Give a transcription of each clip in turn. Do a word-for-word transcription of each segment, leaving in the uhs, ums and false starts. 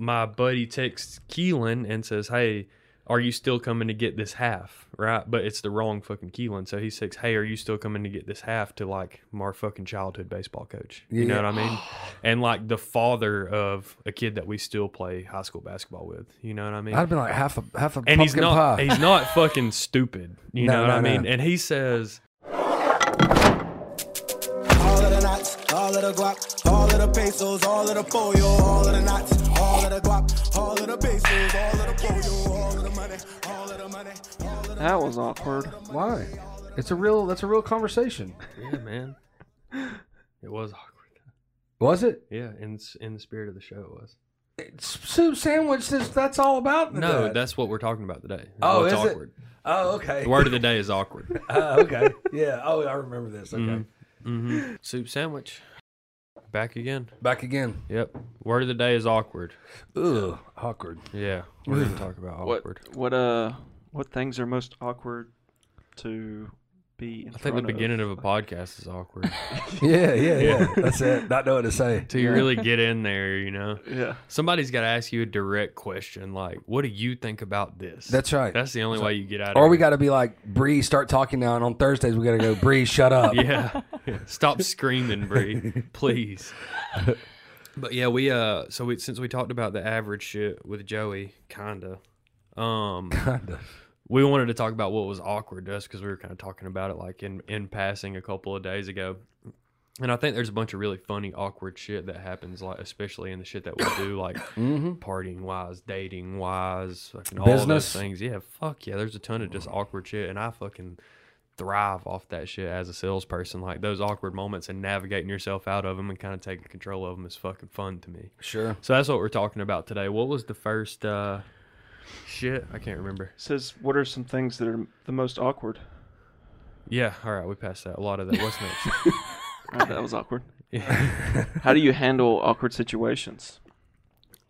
my buddy texts Keelan and says, hey, are you still coming to get this half, right? But it's the wrong fucking Keelan. So he says, hey, are you still coming to get this half, to like my fucking childhood baseball coach? You yeah. know what I mean? And like the father of a kid that we still play high school basketball with. You know what I mean? I'd been like half a half a and pumpkin he's not, pie. He's not fucking stupid. You no, know what no, I mean? No. And he says, all of the nuts, all of the guac, all of the pesos, all of the pollo, all of the nuts. All of the guap, all of the bases, all of the pollo, all of the money, all of the money, all of the That was awkward. Why? It's a real that's a real conversation. Yeah, man. It was awkward. Was it? Yeah, in in the spirit of the show it was. It's soup sandwich, that's all about today. No, that's what we're talking about today. Oh, it's is awkward. It? Oh, okay. The word of the day is awkward. Oh, okay. Yeah. Oh, I remember this. Okay. Mm-hmm. Mm-hmm. Soup sandwich. Back again. Back again. Yep. Word of the day is awkward. Ugh. Awkward. Yeah. We're going to talk about awkward. What, what uh, what things are most awkward to be in I think the beginning of, of a podcast is awkward. yeah, yeah, yeah. That's it. Not knowing what to say. Till you really get in there, you know? Yeah. Somebody's got to ask you a direct question, like, what do you think about this? That's right. That's the only so, way you get out of it. Or we got to be like, Bree, start talking now, and on Thursdays we got to go, Bree, shut up. Yeah. Stop screaming, Bree, please. But yeah, we uh, so we, since we talked about the average shit with Joey, kinda, um, kinda, we wanted to talk about what was awkward to us because we were kind of talking about it like in in passing a couple of days ago, and I think there's a bunch of really funny awkward shit that happens, like especially in the shit that we do, like mm-hmm. partying wise, dating wise, fucking all those things. Yeah, fuck yeah, there's a ton of just awkward shit, and I fucking thrive off that shit as a salesperson. Like those awkward moments and navigating yourself out of them and kind of taking control of them is fucking fun to me. Sure. So that's what we're talking about today. What was the first uh shit? I can't remember. It says, what are some things that are the most awkward? Yeah. All right, we passed that. A lot of that. What's next? Right, that was awkward. Yeah. How do you handle awkward situations?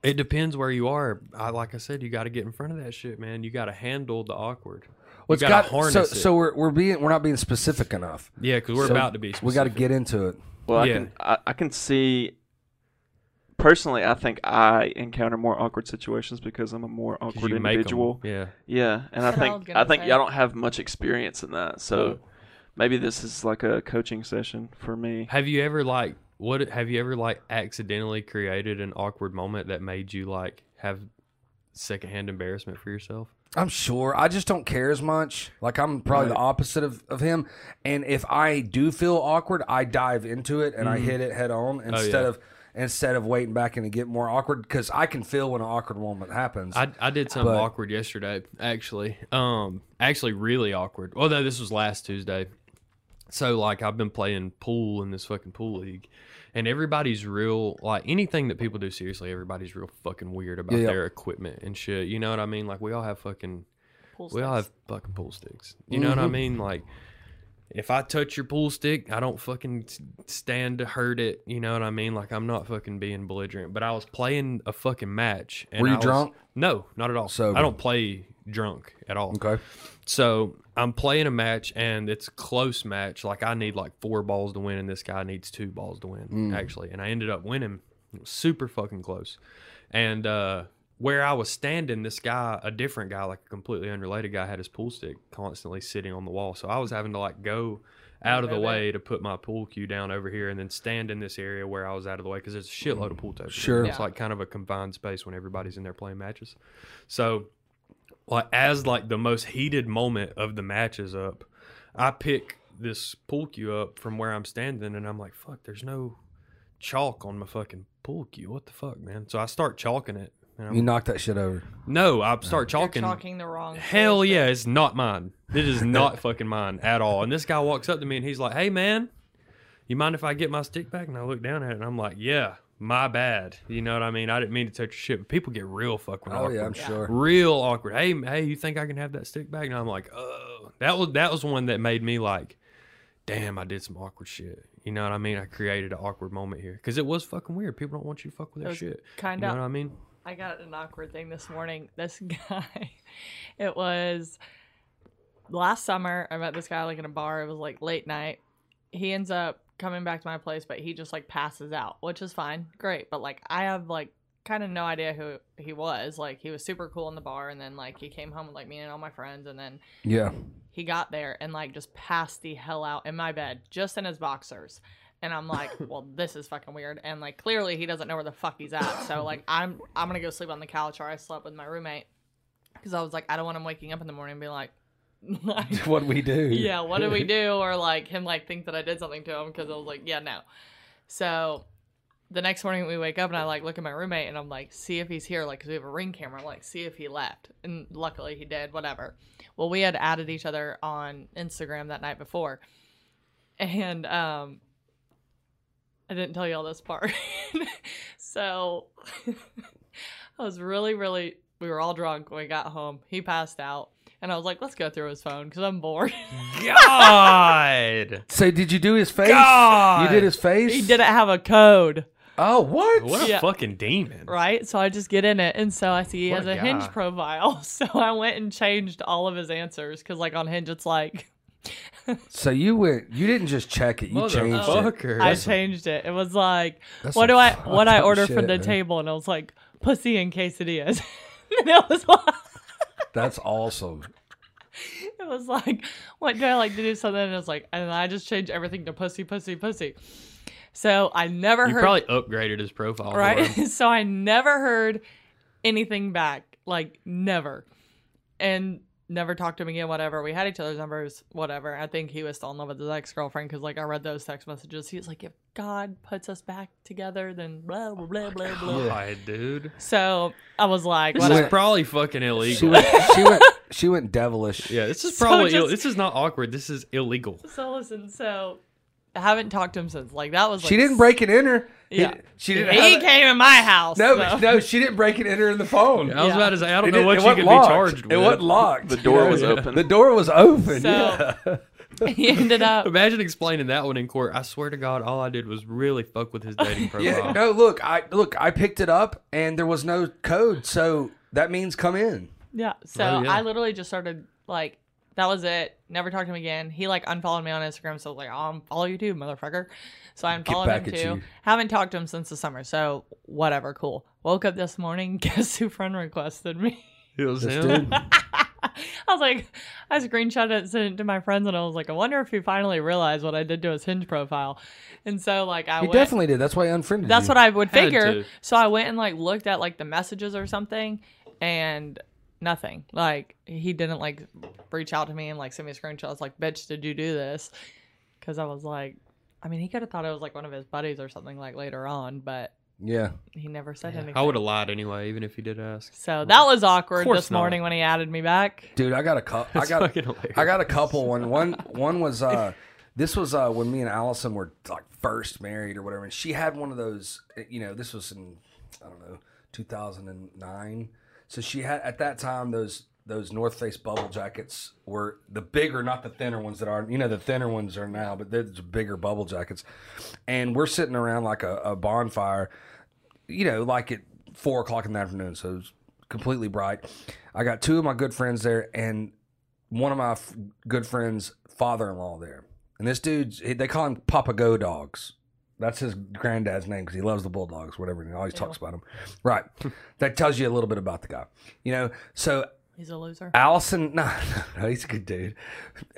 It depends where you are. I, like I said, you got to get in front of that shit, man. You got to handle the awkward. Well, it's got so, so we're we're being we're not being specific enough. Yeah, because we're so about to be specific. We got to get into it. Well, I yeah. can I, I can see. Personally, I think I encounter more awkward situations because I'm a more awkward individual. Yeah, yeah, and I think I think I don't have much experience in that, so yeah. maybe this is like a coaching session for me. Have you ever like what? Have you ever like accidentally created an awkward moment that made you like have secondhand embarrassment for yourself? I'm sure. I just don't care as much. Like, I'm probably right. the opposite of, of him. And if I do feel awkward, I dive into it and mm-hmm. I hit it head on instead oh, yeah. of instead of waiting back and to get more awkward, because I can feel when an awkward moment happens. I, I did something but, awkward yesterday, actually. Um, actually, really awkward. Although this was last Tuesday. So, like, I've been playing pool in this fucking pool league. And everybody's real, like anything that people do seriously, everybody's real fucking weird about yeah, their yep. equipment and shit. You know what I mean? Like we all have fucking, pool we sticks. all have fucking pool sticks. You mm-hmm. know what I mean? Like if I touch your pool stick, I don't fucking stand to hurt it. You know what I mean? Like I'm not fucking being belligerent, but I was playing a fucking match. And Were you I drunk? Was, no, not at all. Sober. I don't play drunk at all. Okay. So I'm playing a match, and it's a close match. Like, I need, like, four balls to win, and this guy needs two balls to win, mm. actually. And I ended up winning. It was super fucking close. And uh, where I was standing, this guy, a different guy, like a completely unrelated guy, had his pool stick constantly sitting on the wall. So I was having to, like, go out of the way to put my pool cue down over here and then stand in this area where I was out of the way because there's a shitload of pool tables. Sure. It's, yeah. like, kind of a confined space when everybody's in there playing matches. So... Like as like the most heated moment of the match is up, I pick this pool cue up from where I'm standing, and I'm like, "Fuck, there's no chalk on my fucking pool cue. What the fuck, man?" So I start chalking it. And I'm, you knock that shit over. No, I start chalking. You're chalking the wrong. Hell yeah, it's not mine. It is not fucking mine at all. And this guy walks up to me and he's like, "Hey man, you mind if I get my stick back?" And I look down at it and I'm like, "Yeah. My bad." You know what I mean? I didn't mean to touch your shit, but people get real fucking awkward. Oh, yeah, I'm sure. Real awkward. Hey, hey, you think I can have that stick back? And I'm like, oh. That was that was one that made me like, damn, I did some awkward shit. You know what I mean? I created an awkward moment here. Because it was fucking weird. People don't want you to fuck with that shit. Kind of. You know what I mean? I got an awkward thing this morning. This guy, it was last summer. I met this guy like in a bar. It was like late night. He ends up coming back to my place, but he just like passes out, which is fine, great, but like I have like kind of no idea who he was. Like, he was super cool in the bar, and then, like, he came home with, like, me and all my friends, and then yeah, he got there and, like, just passed the hell out in my bed, just in his boxers. And I'm like, well, this is fucking weird. And, like, clearly he doesn't know where the fuck he's at. So, like, I'm I'm going to go sleep on the couch where I slept with my roommate, because I was like, I don't want him waking up in the morning and be like, like what we do? Yeah, what do we do? Or, like, him, like, think that I did something to him, because I was like, yeah, no. So the next morning we wake up and I, like, look at my roommate and I'm like, see if he's here. Like, because we have a Ring camera. I'm like, see if he left. And luckily he did, whatever. Well, we had added each other on Instagram that night before. And, um... I didn't tell you all this part. So I was really, really, we were all drunk when we got home. He passed out. And I was like, let's go through his phone because I'm bored. God. So did you do his face? God. You did his face? He didn't have a code. Oh, what? What a yeah. fucking demon. Right? So I just get in it. And so I see he what has a guy. Hinge profile. So I went and changed all of his answers because, like, on Hinge, it's like... So you went. You didn't just check it. You Mother changed fucker. It. I changed it. It was like, that's what do I, what I order shit, for the man. Table, and I was like, pussy and quesadillas. And it was like, that's awesome. It was like, what do I like to do? Something, and it was like, and I just changed everything to pussy, pussy, pussy. So I never you heard. You probably upgraded his profile, right? So I never heard anything back, like never, and. Never talked to him again, whatever. We had each other's numbers, whatever. I think he was still in love with his ex-girlfriend because, like, I read those text messages. He was like, if God puts us back together, then blah, blah, blah, blah, blah. God, dude. So I was like, this whatever. Is probably fucking illegal. She went, she went, she went devilish. Yeah, this is probably, so just, Ill- this is not awkward. This is illegal. So listen, so I haven't talked to him since. Like, that was like. She didn't break and enter. Yeah. He, she didn't he have came it. In my house. No, so. No, she didn't break it enter in the phone. Yeah, I was yeah. about to say, I don't it know what you could locked. Be charged with. It wasn't locked. The door yeah. was open. The door was open. So, yeah. He ended up. Imagine explaining that one in court. I swear to God, all I did was really fuck with his dating profile. Yeah, no, look, I look, I picked it up and there was no code, so that means come in. Yeah. So oh, yeah. I literally just started like. That was it. Never talked to him again. He, like, unfollowed me on Instagram, so I was like, I'll follow you too, motherfucker. So I unfollowed him too. You. Haven't talked to him since the summer, so whatever, cool. Woke up this morning, guess who friend requested me? It was him. I was like, I screenshotted it and sent it to my friends, and I was like, I wonder if he finally realized what I did to his Hinge profile. And so, like, I he went. He definitely did. That's why I unfriended That's you. What I would Had figure. To. So I went and, like, looked at, like, the messages or something, and... Nothing. Like, he didn't, like, reach out to me and, like, send me a screenshot. I was like, bitch, did you do this? Because I was like, I mean, he could have thought it was, like, one of his buddies or something, like, later on, but yeah, he never said yeah. anything. I would have lied anyway, even if he did ask. So that was awkward this not. Morning when he added me back. Dude, I got a couple. I got I got a couple. One, one, one was, uh, this was uh, when me and Allison were, like, first married or whatever, and she had one of those, you know, this was in, I don't know, two thousand nine. So she had, at that time, those those North Face bubble jackets were the bigger, not the thinner ones that are, you know, the thinner ones are now, but they're the bigger bubble jackets. And we're sitting around like a, a bonfire, you know, like at four o'clock in the afternoon. So it was completely bright. I got two of my good friends there and one of my f- good friends' father-in-law there. And this dude, they call him Papa Go Dogs. That's his granddad's name because he loves the Bulldogs, whatever. And he always Ew. Talks about them. Right. That tells you a little bit about the guy. You know, so. He's a loser. Allison, no, no, no, he's a good dude.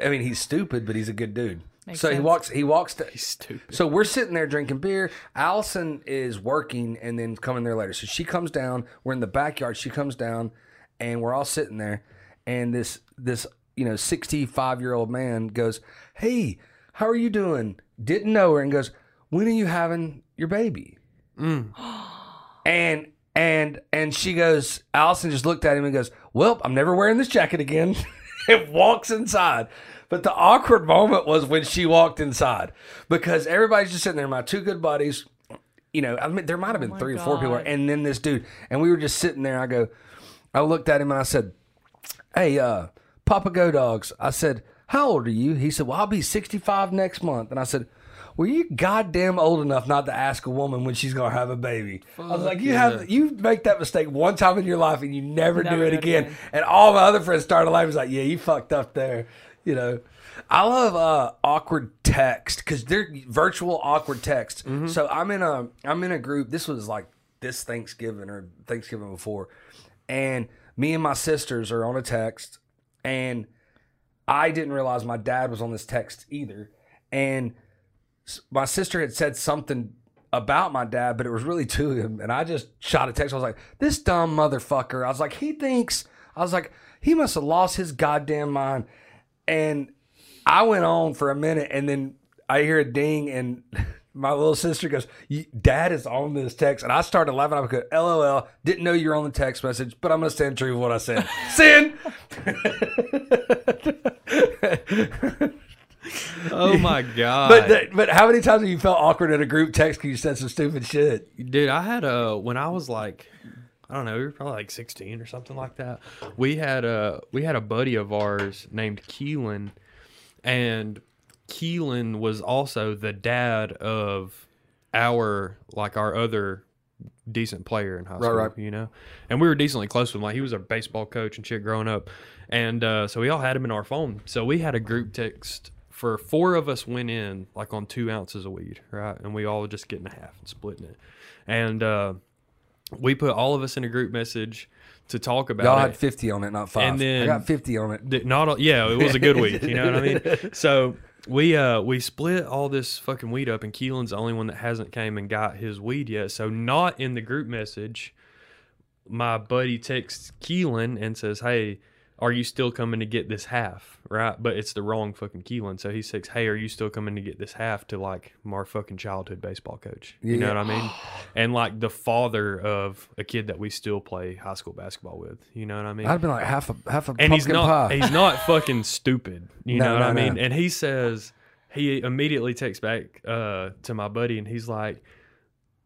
I mean, he's stupid, but he's a good dude. Makes so sense. he walks, he walks to. He's stupid. So we're sitting there drinking beer. Allison is working and then coming there later. So she comes down. We're in the backyard. She comes down and we're all sitting there. And this, this you know, sixty-five-year-old man goes, hey, how are you doing? Didn't know her and goes, when are you having your baby? Mm. And and and she goes, Allison just looked at him and goes, well, I'm never wearing this jacket again. And walks inside. But the awkward moment was when she walked inside because everybody's just sitting there. My two good buddies, you know, I mean, there might have been oh three God. Or four people. And then this dude, and we were just sitting there. I go, I looked at him and I said, hey, uh, Papa Go Dogs. I said, how old are you? He said, well, I'll be sixty-five next month. And I said, were you goddamn old enough not to ask a woman when she's gonna have a baby? Fuck I was like, you yeah. have you make that mistake one time in your life and you never, never do it again. again. And all my other friends started laughing. It was like, yeah, you fucked up there. You know, I love uh, awkward text because they're virtual awkward text. Mm-hmm. So I'm in a I'm in a group. This was like this Thanksgiving or Thanksgiving before. And me and my sisters are on a text, and I didn't realize my dad was on this text either. And my sister had said something about my dad, but it was really to him. And I just shot a text. I was like, this dumb motherfucker. I was like, he thinks, I was like, he must have lost his goddamn mind. And I went on for a minute, and then I hear a ding, and my little sister goes, Dad is on this text. And I started laughing. I was like, L O L, didn't know you were on the text message, but I'm going to stand true to what I said. Sin! Oh, my God. But the, but how many times have you felt awkward in a group text because you said some stupid shit? Dude, I had a, when I was like, I don't know, we were probably like sixteen or something like that. We had a, we had a buddy of ours named Keelan, and Keelan was also the dad of our, like our other decent player in high school, right, right. you know? And we were decently close with him. Like, he was a baseball coach and shit growing up. And uh, so we all had him in our phone. So we had a group text for four of us went in like on two ounces of weed, right? And we all just getting a half and splitting it. And uh, we put all of us in a group message to talk about. Y'all had it. fifty on it, not five. And then I got fifty on it. Not all, yeah, it was a good week. You know what I mean? So we uh we split all this fucking weed up, and Keelan's the only one that hasn't came and got his weed yet. So not in the group message, my buddy texts Keelan and says, "Hey, are you still coming to get this half?" Right? But it's the wrong fucking Keelan. So he says, "Hey, are you still coming to get this half?" to like my fucking childhood baseball coach. You yeah. know what I mean? And like the father of a kid that we still play high school basketball with. You know what I mean? I'd been like half a half a and pumpkin he's not, pie. He's not fucking stupid. You no, know what no, I mean? No. And he says, he immediately texts back uh, to my buddy, and he's like,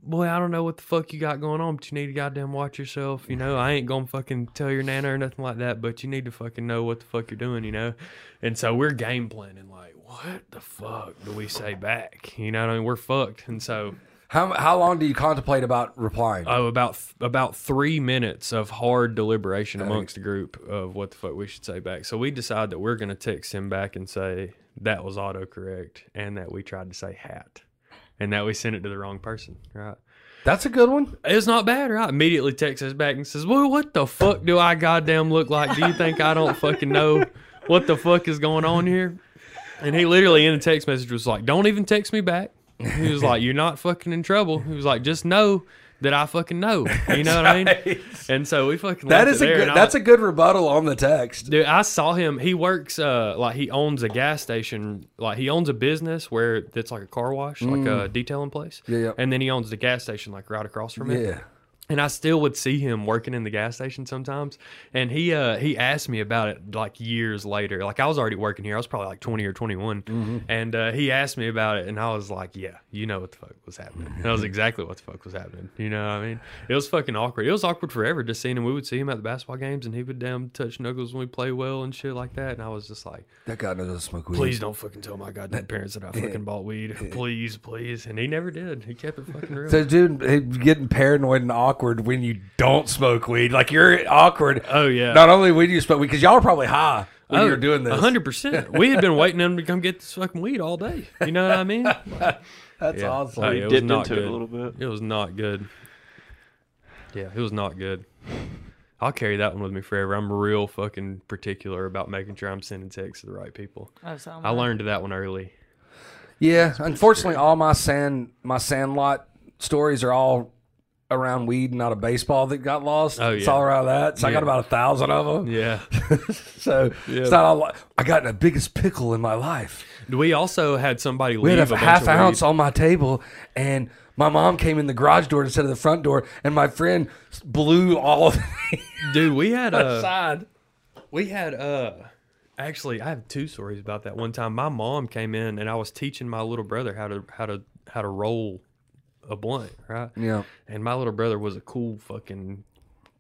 "Boy, I don't know what the fuck you got going on, but you need to goddamn watch yourself, you know? I ain't gonna fucking tell your nana or nothing like that, but you need to fucking know what the fuck you're doing, you know?" And so we're game planning, like, what the fuck do we say back? You know what I mean? We're fucked. And so... How how long do you contemplate about replying? Oh, about about three minutes of hard deliberation amongst the group of what the fuck we should say back. So we decide that we're gonna text him back and say that was autocorrect and that we tried to say hat. And that we sent it to the wrong person, right? That's a good one. It's not bad, right? Immediately texts us back and says, "Well, what the fuck do I goddamn look like? Do you think I don't fucking know what the fuck is going on here?" And he literally in the text message was like, "Don't even text me back." He was like, "You're not fucking in trouble." He was like, "Just know that I fucking know." You know what I mean? And so we fucking that is a good, that's a good rebuttal on the text. Dude, I saw him. He works uh, like he owns a gas station. Like he owns a business where that's like a car wash, mm. like a detailing place. Yeah, yeah. And then he owns the gas station like right across from it. Yeah. And I still would see him working in the gas station sometimes. And he uh, he asked me about it like years later. Like I was already working here. I was probably like twenty or twenty-one. Mm-hmm. And uh, he asked me about it. And I was like, yeah, you know what the fuck was happening. And that was exactly what the fuck was happening. You know what I mean? It was fucking awkward. It was awkward forever just seeing him. We would see him at the basketball games and he would damn touch knuckles when we play well and shit like that. And I was just like, that guy doesn't smoke weed. Please don't fucking tell my goddamn parents that I fucking bought weed. Please, please. And he never did. He kept it fucking real. So dude, he's getting paranoid and awkward. Awkward when you don't smoke weed, like you're awkward. Oh yeah. Not only when you smoke weed, because y'all were probably high when oh, you were doing this. one hundred percent. We had been waiting on them to come get this fucking weed all day. You know what I mean? Like, that's yeah. awesome. Oh, yeah, it dipped into good. It a little bit. It was not good. Yeah, it was not good. I'll carry that one with me forever. I'm real fucking particular about making sure I'm sending texts to the right people. Oh, so I learned that one early. Yeah, that's unfortunately, all my sand my sandlot stories are all around weed and not a baseball that got lost. Oh, yeah. It's all around that. So yeah. I got about a thousand of them. Yeah. So yeah. It's not all like, I got in the biggest pickle in my life. We also had somebody leave. We had a, a half ounce weed on my table, and my mom came in the garage door instead of the front door, and my friend blew all of it. Dude, we had a side. We had uh actually I have two stories about that. One time my mom came in and I was teaching my little brother how to how to how to roll a blunt, right? Yeah. And my little brother was a cool fucking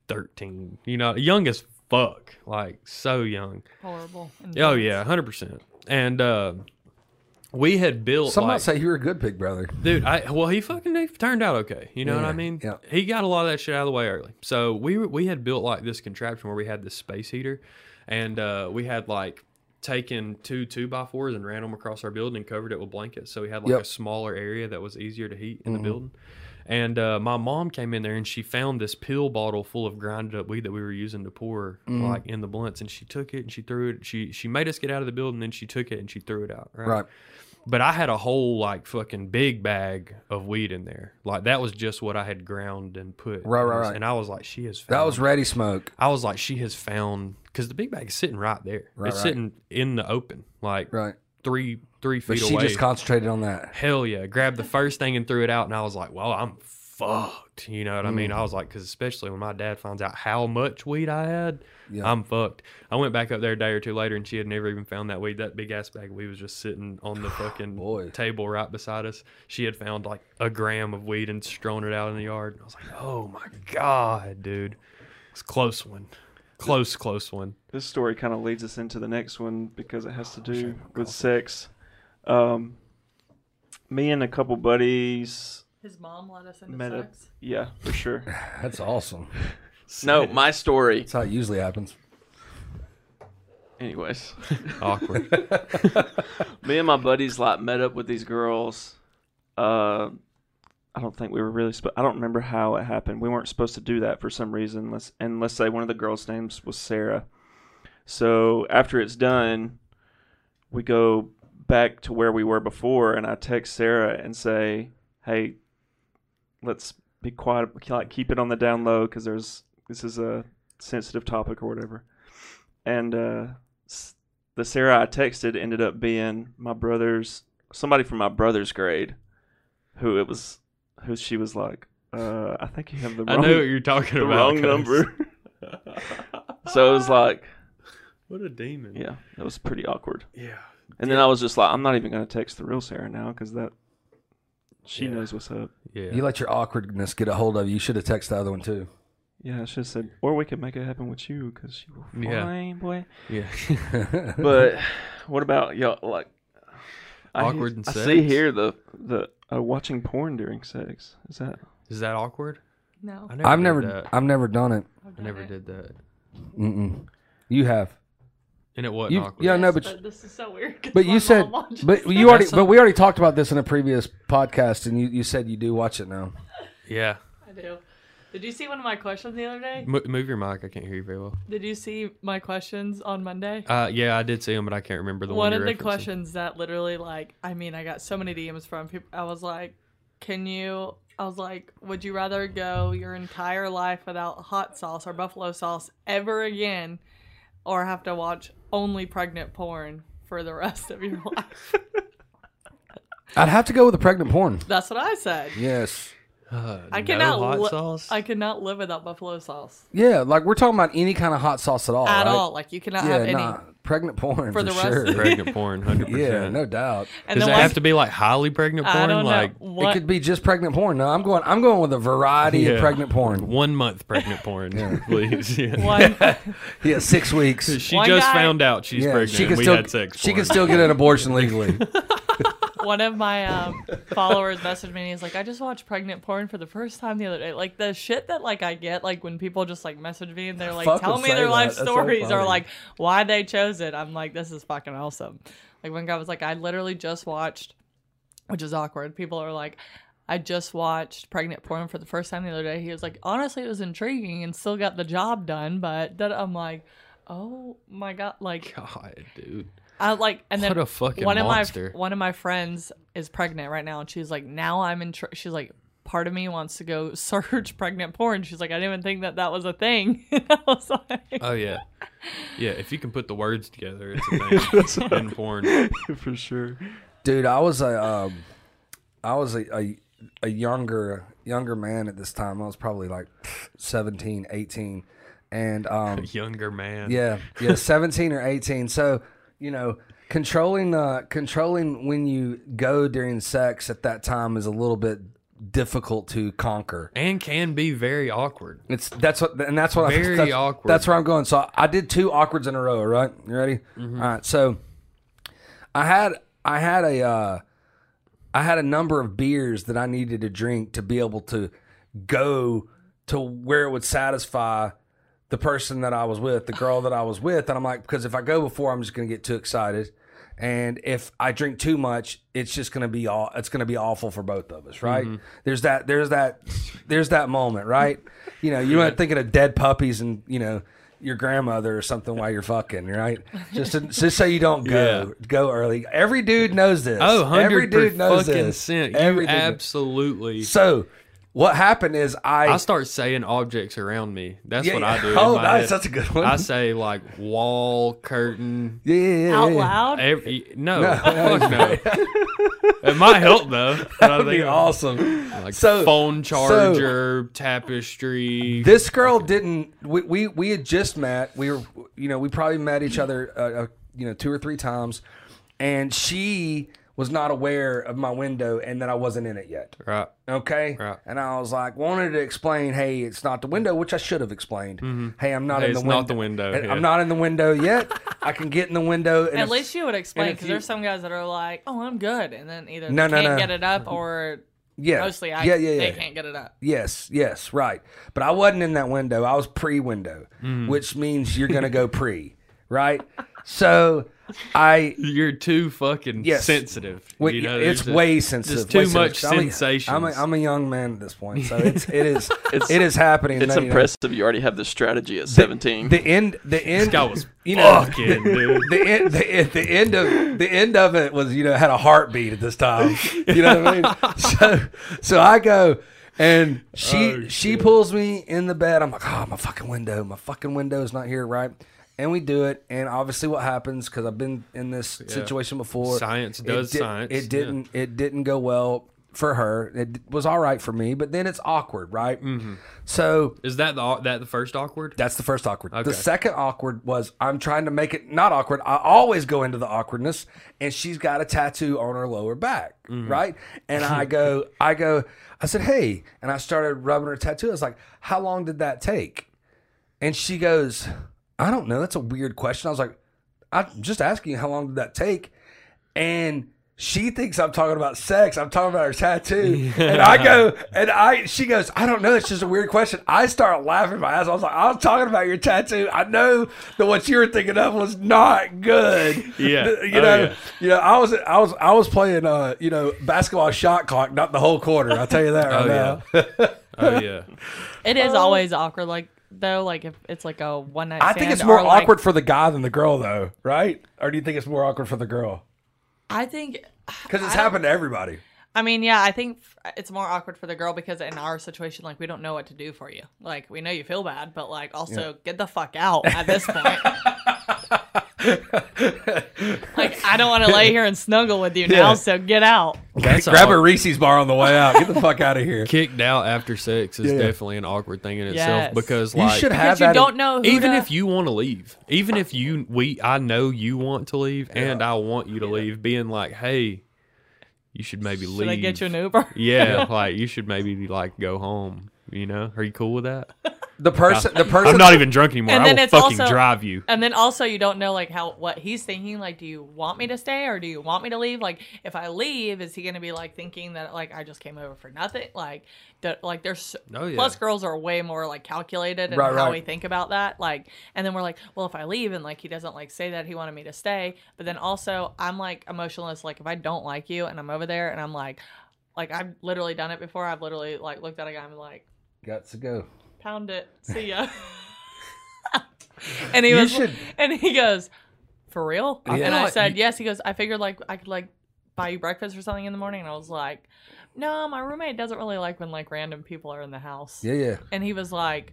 thirteen, you know, young as fuck, like so young. Horrible. Intense. Oh yeah, one hundred percent. And uh we had built some, like, might say you were a good big brother. Dude, I well he fucking he turned out okay, you know yeah, what I mean? Yeah. He got a lot of that shit out of the way early. So we we had built like this contraption where we had this space heater, and uh we had like taken two two by fours and ran them across our building and covered it with blankets, so we had like yep. a smaller area that was easier to heat in mm-hmm. the building. And uh, my mom came in there and she found this pill bottle full of grinded up weed that we were using to pour mm. like in the blunts. And she took it and she threw it. She she made us get out of the building. Then she took it and she threw it out. Right. right. But I had a whole like fucking big bag of weed in there. Like that was just what I had ground and put. Right, right, right. And I was like, she has found. That was ready smoke. I was like, she has found, because the big bag is sitting right there. Right, it's right. sitting in the open, like right. three three feet but she away. She just concentrated on that. Hell yeah. Grabbed the first thing and threw it out. And I was like, well, I'm fucked. You know what mm. I mean? I was like, because especially when my dad finds out how much weed I had, yeah. I'm fucked. I went back up there a day or two later and she had never even found that weed. That big ass bag of weed was just sitting on the fucking Boy. table right beside us. She had found like a gram of weed and strewn it out in the yard. And I was like, oh my God, dude. It's a close one. Close, close one. This story kind of leads us into the next one because it has to do with sex. Um, me and a couple buddies. His mom let us into sex? A, yeah, for sure. That's awesome. No, my story. That's how it usually happens. Anyways. Awkward. Me and my buddies like met up with these girls. Uh, I don't think we were really sp- – I don't remember how it happened. We weren't supposed to do that for some reason. Let's, and let's say one of the girls' names was Sarah. So after it's done, we go – back to where we were before, and I text Sarah and say, "Hey, let's be quiet, like keep it on the down low, because there's this is a sensitive topic or whatever." And uh, the Sarah I texted ended up being my brother's somebody from my brother's grade, who it was, who she was like, uh, "I think you have the wrong, I know what you're talking the about, wrong number." So it was like, what a demon! Yeah, that was pretty awkward. Yeah. And yeah. then I was just like, I'm not even going to text the real Sarah now because that she yeah. knows what's up. Yeah, you let your awkwardness get a hold of you. You should have texted the other one too. Yeah, I should have said, or we could make it happen with you because you were fine, yeah. boy. Yeah. But what about y'all? Like awkward I, and I sex? see here the the uh, watching porn during sex. Is that is that awkward? No, I never I've never that. I've never done it. Done I never it. did that. Mm-mm. You have. And it wasn't you, awkward. Yeah, no, but, but this is so weird. But you said, but you already, but we already talked about this in a previous podcast, and you, you said you do watch it now. Yeah, I do. Did you see one of my questions the other day? M- move your mic. I can't hear you very well. Did you see my questions on Monday? Uh, yeah, I did see them, but I can't remember the one. One of the questions that literally, like, I mean, I got so many D Ms from people. I was like, can you? I was like, would you rather go your entire life without hot sauce or buffalo sauce ever again? Or have to watch only pregnant porn for the rest of your life. I'd have to go with the pregnant porn. That's what I said. Yes. Uh, I no cannot hot li- sauce? I cannot live without buffalo sauce. Yeah, like we're talking about any kind of hot sauce at all. At right? all. Like you cannot yeah, have any. Nah. Pregnant porn for, for the rest sure. of pregnant porn, one hundred percent. Yeah, no doubt. And Does it have to be like highly pregnant porn? I don't like know. It could be just pregnant porn. No, I'm going I'm going with a variety yeah. of pregnant porn. One month pregnant porn, yeah. please. Yeah. One. yeah, six weeks. She One just guy, found out she's yeah, pregnant. She can we still, had sex She porn. can still get an abortion legally. One of my um, followers messaged me and he's like, I just watched pregnant porn for the first time the other day. Like the shit that like I get like when people just like message me and they're like, tell me their that. life That's stories so or like why they chose it. I'm like, this is fucking awesome. Like one guy was like, I literally just watched, which is awkward. People are like, I just watched pregnant porn for the first time the other day. He was like, honestly, it was intriguing and still got the job done. But that, I'm like, oh my God. Like, God, dude. I like, and then what a fucking one of monster. my one of my friends is pregnant right now, and she's like, now I'm in. Tr-. She's like, part of me wants to go search pregnant porn. She's like, I didn't even think that that was a thing. And I was like, oh yeah, yeah. If you can put the words together, it's a thing in porn for sure. Dude, I was a, um, I was a, a a younger younger man at this time. I was probably like seventeen, eighteen, and um, a younger man. Yeah, yeah, seventeen or eighteen. So. You know, controlling uh, controlling when you go during sex at that time is a little bit difficult to conquer, and can be very awkward. It's that's what, and that's what very I, that's, awkward. That's where I'm going. So I did two awkwards in a row. Right, you ready? Mm-hmm. All right. So I had I had a uh, I had a number of beers that I needed to drink to be able to go to where it would satisfy the person that I was with, the girl that I was with. And I'm like, because if I go before, I'm just going to get too excited. And if I drink too much, it's just going to be all, it's going to be awful for both of us. Right. Mm-hmm. There's that, there's that, there's that moment, right? You know, you're not thinking of dead puppies and, you know, your grandmother or something while you're fucking, right? Just to, just so you don't go yeah. go early. Every dude knows this. Oh, one hundred percent. Every dude knows fucking this. Cent. Every absolutely. Knows. So what happened is I... I start saying objects around me. That's yeah, what I do. Oh, nice. Head. That's a good one. I say like wall, curtain. Yeah, yeah, yeah. Out loud? Every, no. no. Fuck no. It might help though. That would be awesome. Like so, phone charger, so, tapestry. This girl didn't... We, we we had just met. We were, you know, we probably met each other, uh, you know, two or three times. And she... was not aware of my window and that I wasn't in it yet. Right. Okay? Right. And I was like, wanted to explain, hey, it's not the window, which I should have explained. Mm-hmm. Hey, I'm not hey, in the window. It's not the window. And, yeah. I'm not in the window yet. I can get in the window. And At if, least you would explain, because there's some guys that are like, oh, I'm good. And then either no, they no, can't no. get it up or yeah. mostly I, yeah, yeah, yeah. they can't get it up. Yes, yes, right. But I wasn't in that window. I was pre-window, mm. which means you're going to go pre, right? So... I you're too fucking yes. sensitive. You know, it's just, way sensitive. There's too way much sensation. I'm, I'm a young man at this point, so it's it is it's, it is happening. It's now, impressive. You, know, you already have this strategy at the, seventeen. The end. The end. This guy was you know, fucking dude. The, the end. The, the end of the end of it was you know had a heartbeat at this time. You know what I mean? So so I go. And she oh, she pulls me in the bed. I'm like, oh, my fucking window. My fucking window is not here, right? And we do it, and obviously, what happens because I've been in this yeah. situation before. Science does it did, science. It didn't. Yeah. It didn't go well for her. It was all right for me, but then it's awkward, right? Mm-hmm. So is that the that the first awkward? That's the first awkward. Okay. The second awkward was I'm trying to make it not awkward. I always go into the awkwardness, and she's got a tattoo on her lower back, mm-hmm. right? And I go, I go, I said, hey, and I started rubbing her tattoo. I was like, how long did that take? And she goes, I don't know. That's a weird question. I was like, I'm just asking you how long did that take? And she thinks I'm talking about sex. I'm talking about her tattoo. Yeah. And I go, and I, she goes, I don't know. It's just a weird question. I start laughing my ass. I was like, I was talking about your tattoo. I know that what you were thinking of was not good. Yeah. You know, oh, yeah. you know, I was, I was, I was playing, uh, you know, basketball shot clock, not the whole quarter. I'll tell you that right oh, now. Yeah. Oh yeah. It is um, always awkward. Like, though, like if it's like a one night stand, I think it's more like, awkward for the guy than the girl, though, right? Or do you think it's more awkward for the girl? I think because it's I, happened to everybody. I mean, yeah, I think it's more awkward for the girl because in our situation, like we don't know what to do for you. Like we know you feel bad, but like also yeah. get the fuck out at this point. Like I don't want to lay here and snuggle with you yeah. now, so get out. That's Grab a, a Reese's bar on the way out. Get the fuck out of here. Kicked out after sex is yeah. definitely an awkward thing in yes. itself because like you should have that. You don't know who even to... if you want to leave, even if you we I know you want to leave yeah. and I want you to yeah. leave. Being like, hey, you should maybe leave. Should I get you an Uber? Yeah, like you should maybe like go home. You know, are you cool with that? The person, the person. I'm not even drunk anymore. And I will fucking also, drive you. And then also, you don't know like how what he's thinking. Like, do you want me to stay or do you want me to leave? Like, if I leave, is he going to be like thinking that like I just came over for nothing? Like, that, like there's oh, yeah. plus girls are way more like calculated in right, how right. we think about that. Like, and then we're like, well, if I leave and like he doesn't like say that he wanted me to stay, but then also I'm like emotionless. Like, if I don't like you and I'm over there and I'm like, like I've literally done it before. I've literally like looked at a guy and I'm like, got to go. Pound it. See ya. And he was, should... and he goes, for real? Yeah. And I said, yes. He goes, I figured like I could like buy you breakfast or something in the morning. And I was like, no, my roommate doesn't really like when like random people are in the house. Yeah, yeah. And he was like,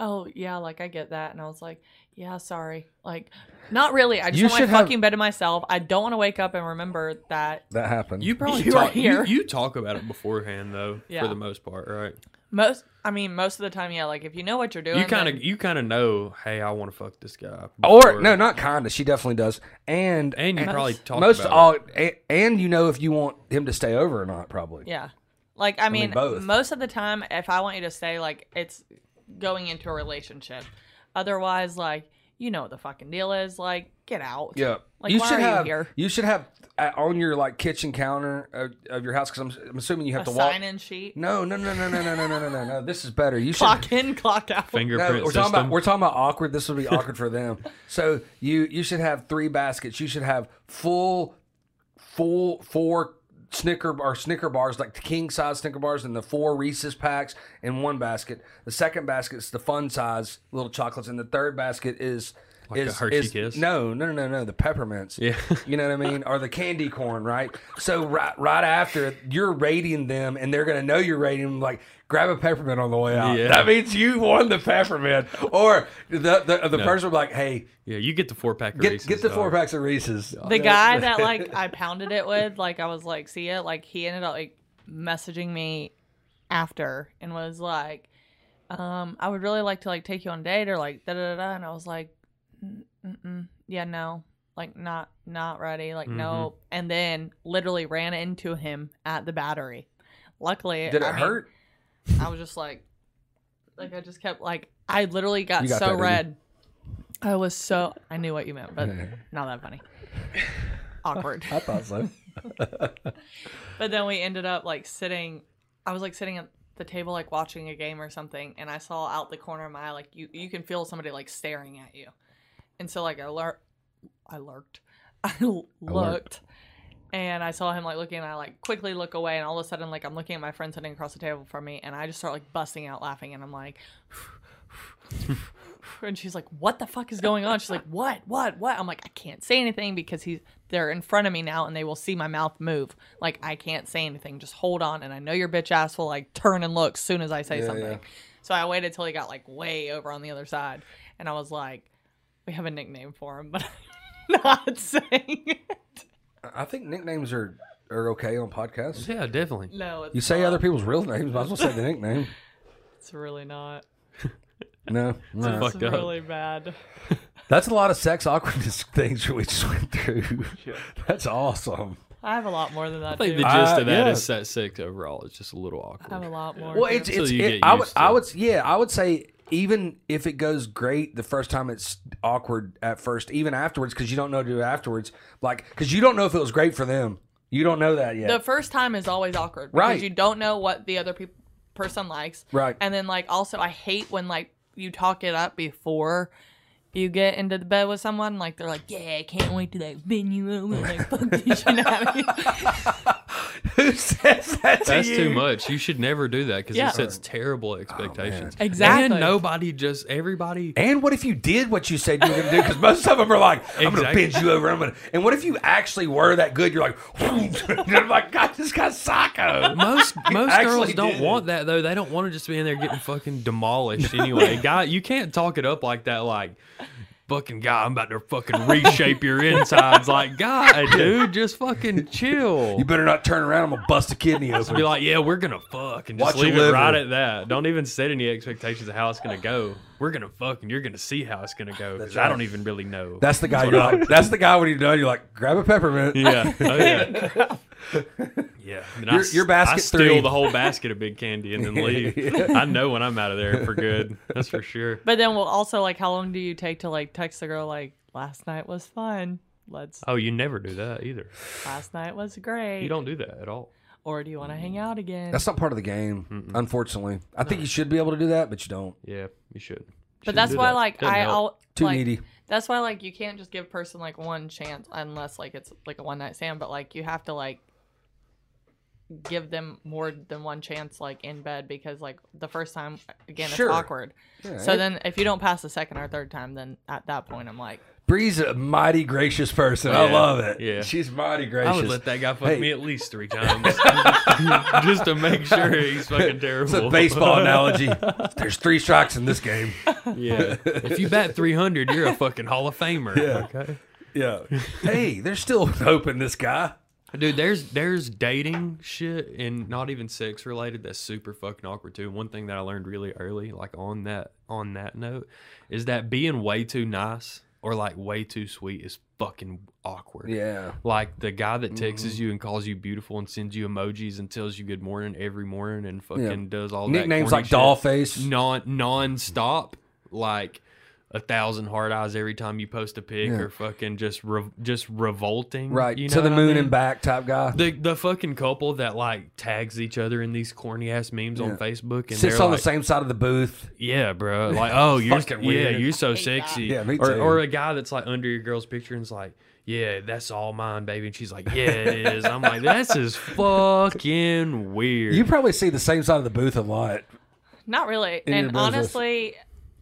oh yeah, like I get that. And I was like, yeah, sorry. Like, not really. I just you want my have... fucking bed to myself. I don't want to wake up and remember that that happened. You probably you talk, here. You, you talk about it beforehand though, yeah. for the most part, right? Most, I mean, most of the time, yeah. Like if you know what you're doing, you kind of, you kind of know. Hey, I want to fuck this guy. Before. Or no, not kinda. She definitely does. And and you and probably talk most about all. And, and you know if you want him to stay over or not, probably. Yeah, like I mean, I mean most of the time, if I want you to stay, like it's going into a relationship. Otherwise, like. you know what the fucking deal is. Like, get out. Yeah. Like, you why should are have, you here? You should have on your, like, kitchen counter of, of your house, because I'm, I'm assuming you have a to walk. Sign-in sheet? No, no, no, no, no, no, no, no, no, no. This is better. You clock should, in, clock out. Fingerprint no, we're system. Talking about, we're talking about awkward. This would be awkward for them. So you, you should have three baskets. You should have full, full, four Snicker or Snicker bars, like the king size Snicker bars, and the four Reese's packs in one basket. The second basket is the fun size little chocolates, and the third basket is like is, a Hershey is, Kiss. No, no, no, no, the peppermints. Yeah, you know what I mean, or the candy corn, right? So right, right after you're rating them, and they're gonna know you're rating them. Like, grab a peppermint on the way out. Yeah. That means you won the peppermint, or the the, the no. person will be like, hey, yeah, you get the four pack. Of get Reese's, get the dog. four packs of Reese's. The no. guy that like I pounded it with, like I was like, see it, like he ended up like messaging me after and was like, um, I would really like to like take you on a date or like da da da, and I was like. Mm-mm. Yeah, no, like not not ready, like mm-hmm. no. And then literally ran into him at the battery. Luckily, did it I mean, hurt? I was just like, like I just kept like I literally got, got so that, red. I was so I knew what you meant, but not that funny. Awkward. I thought so. But then we ended up like sitting. I was like sitting at the table, like watching a game or something, and I saw out the corner of my eye, like you you can feel somebody like staring at you. And so, like, I, lur- I lurked. I l- looked. And I saw him, like, looking. And I, like, quickly look away. And all of a sudden, like, I'm looking at my friend sitting across the table from me. And I just start, like, busting out laughing. And I'm like... And she's like, what the fuck is going on? She's like, what? What? What? I'm like, I can't say anything because he's they're in front of me now. And they will see my mouth move. Like, I can't say anything. Just hold on. And I know your bitch ass will, like, turn and look as soon as I say yeah, something. Yeah. So I waited till he got, like, way over on the other side. And I was like... We have a nickname for him, but I'm not saying it. I think nicknames are, are okay on podcasts. Yeah, definitely. No, it's You say not. Other people's real names, might as well say the nickname. It's really not. No. It's no. Fucked up. Really bad. That's a lot of sex awkwardness things we just went through. Yeah. That's awesome. I have a lot more than that. I think too. the gist uh, of that yeah. is that sex overall is just a little awkward. I have a lot more. Well, it's, it's, it, I would, I would, yeah, I would say... Even if it goes great the first time, it's awkward at first, even afterwards, because you don't know what to do afterwards. Like, because you don't know if it was great for them. You don't know that yet. The first time is always awkward. Because right. you don't know what the other pe- person likes. Right. And then, like, also, I hate when, like, you talk it up before you get into the bed with someone. Like, they're like, yeah, I can't wait to, like, bend you over. Like, fuck this shit out of you. Who says that to That's you? too much. You should never do that because yeah. it sets terrible expectations. Oh, exactly. And nobody just, everybody. And what if you did what you said you were going to do? Because most of them are like, I'm exactly. going to bend you over. I'm gonna... And what if you actually were that good? You're like, I'm like, God, this guy's psycho. Most most girls don't did. want that, though. They don't want to just be in there getting fucking demolished anyway. God, you can't talk it up like that, like... Fucking God, I'm about to fucking reshape your insides. Like, God, dude, just fucking chill. You better not turn around. I'm gonna bust a kidney open. Be like, yeah, we're gonna fuck, and just Watch leave it right at that. Don't even set any expectations of how it's gonna go. We're gonna fuck, and you're gonna see how it's gonna go. Because right. I don't even really know. That's the guy. You're like, that's the guy when you know you're like, grab a peppermint. Yeah. Oh, yeah. Yeah. And your, I, your basket. I steal three. the whole basket of big candy and then leave. Yeah. I know when I'm out of there for good. That's for sure. But then we'll also like, how long do you take to like text the girl like last night was fun? Let's. Oh, you never do that either. Last night was great. You don't do that at all. Or do you want to hang out again? That's not part of the game, Mm-mm. unfortunately. I no. think you should be able to do that, but you don't. Yeah, you should. But that's why, that. like, I all too like, needy. That's why, like, you can't just give a person like one chance unless like it's like a one night stand. But like, you have to like give them more than one chance, like in bed, because like the first time again sure. it's awkward. Yeah, so it, then, if you don't pass the second or third time, then at that point, I'm like. Bree's a mighty gracious person. Yeah, I love it. Yeah. She's mighty gracious. I would let that guy fuck hey. me at least three times. Just to make sure he's fucking terrible. It's a baseball analogy. There's three strikes in this game. Yeah. If you bat three hundred, you're a fucking Hall of Famer. Yeah. Okay. Yeah. Hey, there's still hope in this guy. Dude, there's there's dating shit and not even sex related that's super fucking awkward too. One thing that I learned really early, like on that on that note, is that being way too nice or like way too sweet is fucking awkward. Yeah. Like the guy that texts mm-hmm. you and calls you beautiful and sends you emojis and tells you good morning every morning and fucking yeah. does all Nicknames that. Nicknames like shit. Dollface. Non nonstop. Like a thousand hard eyes every time you post a pic, yeah. or fucking just re just revolting, right? You know, to the moon I mean? and back type guy. The the fucking couple that like tags each other in these corny ass memes yeah. on Facebook and sits on like, the same side of the booth. Yeah, bro. Like, oh, you're fucking weird. Yeah, you're so sexy. Yeah, me too. Or, or a guy that's like under your girl's picture and's like, yeah, that's all mine, baby. And she's like, yeah, it is. I'm like, this is fucking weird. You probably see the same side of the booth a lot. Not really, and honestly.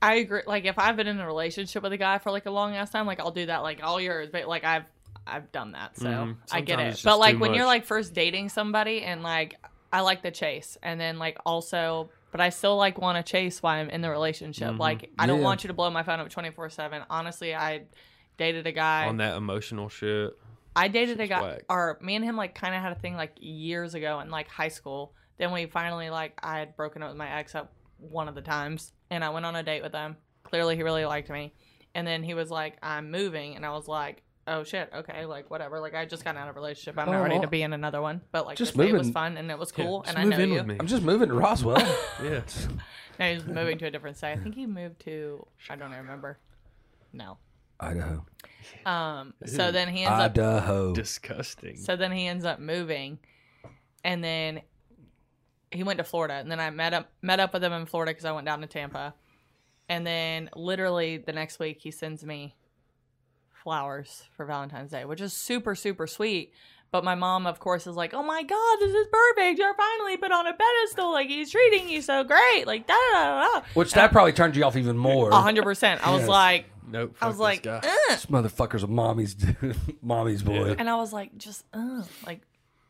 I agree. Like, if I've been in a relationship with a guy for like a long ass time, like I'll do that, like all yours. But like I've I've done that, so mm-hmm. I get it. But like when much. you're like first dating somebody, and like I like the chase, and then like also, but I still like want to chase while I'm in the relationship. Mm-hmm. Like I yeah. don't want you to blow my phone up twenty-four seven. Honestly, I dated a guy on that emotional shit. I dated She's a guy, whack. or me and him like kind of had a thing like years ago in like high school. Then we finally like I had broken up with my ex up one of the times. And I went on a date with him. Clearly, he really liked me. And then he was like, I'm moving. And I was like, oh, shit. Okay, like, whatever. Like, I just got out of a relationship. I'm oh, not ready well. to be in another one. But, like, just this date was fun, and it was cool, yeah, and I know you. I'm just moving to Roswell. yeah. No, he's moving to a different state. I think he moved to, I don't remember. No. Idaho. Um. So Ew. then he ends Idaho. up. Idaho. Disgusting. So then he ends up moving. And then he went to Florida, and then I met up met up with him in Florida because I went down to Tampa, and then literally the next week he sends me flowers for Valentine's Day, which is super super sweet. But my mom, of course, is like, "Oh my God, this is perfect! You're finally put on a pedestal. Like he's treating you so great. Like da da da." Which that probably turned you off even more. A hundred percent. I was yes. like, "Nope." I was this like, uh. "This motherfucker's a mommy's mommy's boy." Yeah. And I was like, "Just uh, like,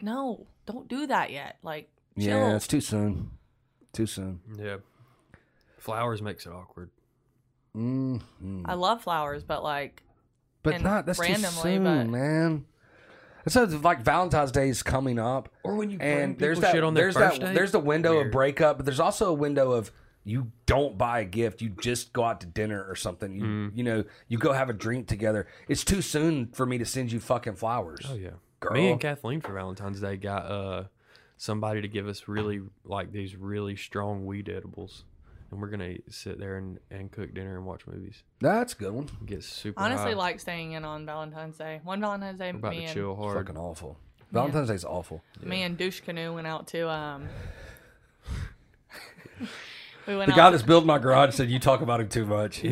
no, don't do that yet." Like. Chill. Yeah, it's too soon. Too soon. Yeah. Flowers makes it awkward. Mm-hmm. I love flowers, but like... But not, that's randomly, too soon, but... man. And so, it's like, Valentine's Day is coming up. Or when you bring people shit on their first date. There's the window Weird. of breakup, but there's also a window of you don't buy a gift. You just go out to dinner or something. You, mm. you know, you go have a drink together. It's too soon for me to send you fucking flowers. Oh, yeah. Girl. Me and Kathleen for Valentine's Day got... uh. somebody to give us really like these really strong weed edibles, and we're gonna sit there and, and cook dinner and watch movies. That's a good one. Get super. Honestly, high. like staying in on Valentine's Day. One Valentine's Day, we're about me to and, chill hard. Fucking awful. Valentine's yeah. Day's awful. Yeah. Me and Douche Canoe went out to um. we went the out guy to... that's built my garage said you talk about him too much.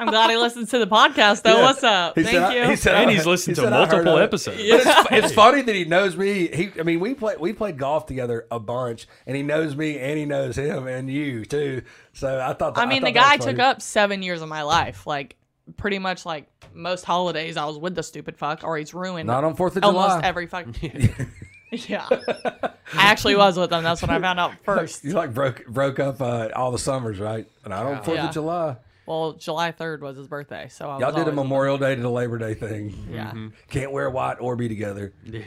I'm glad he listens to the podcast, though. Yeah. What's up? He Thank said, you. I, he said, and he's listened he to multiple episodes. It. Yeah. It's, it's funny that he knows me. He, I mean, we play, we played golf together a bunch, and he knows me, and he knows him, and you, too. So I thought that, I mean, I thought the guy took up seven years of my life. Like, pretty much, like, most holidays I was with the stupid fuck, or he's ruined Not on fourth of almost July. Almost every fucking... Yeah. I actually was with them. That's what I found out first. You, like, broke broke up uh, all the summers, right? Not on fourth yeah. of July. Well, July third was his birthday, so I y'all did a Memorial Day to the Labor Day thing. Yeah, mm-hmm. Can't wear white or be together. Yeah,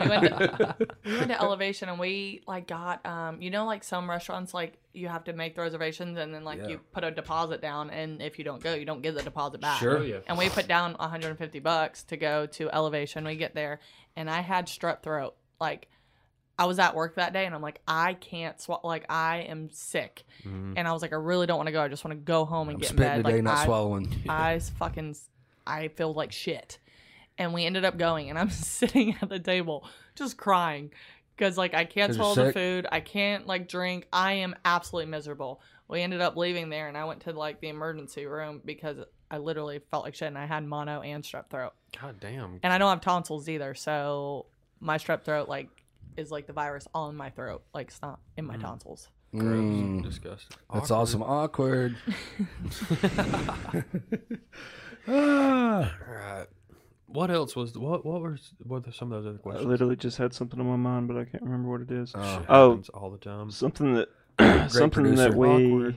we went to, we went to Elevation, and we like got um, you know, like some restaurants, like you have to make the reservations, and then like yeah. you put a deposit down, and if you don't go, you don't get the deposit back. Sure. Yeah. And we put down a hundred fifty bucks to go to Elevation. We get there, and I had strep throat. Like I was at work that day, and I'm like, I can't swallow. Like, I am sick. Mm-hmm. And I was like, I really don't want to go. I just want to go home and I'm get in bed. Like, not I, swallowing. I fucking, I feel like shit. And we ended up going, and I'm sitting at the table just crying because, like, I can't swallow the food. I can't, like, drink. I am absolutely miserable. We ended up leaving there, and I went to, like, the emergency room because I literally felt like shit, and I had mono and strep throat. God damn. And I don't have tonsils either, so my strep throat, like, is like the virus all in my throat, like it's not in my tonsils. Gross. Mm. Disgusting. That's awesome. Awkward. Ah. All right. What else was what? What were what were some of those other questions? I literally just had something on my mind, but I can't remember what it is. Oh, oh all the time. Something that something producer. that we Awkward.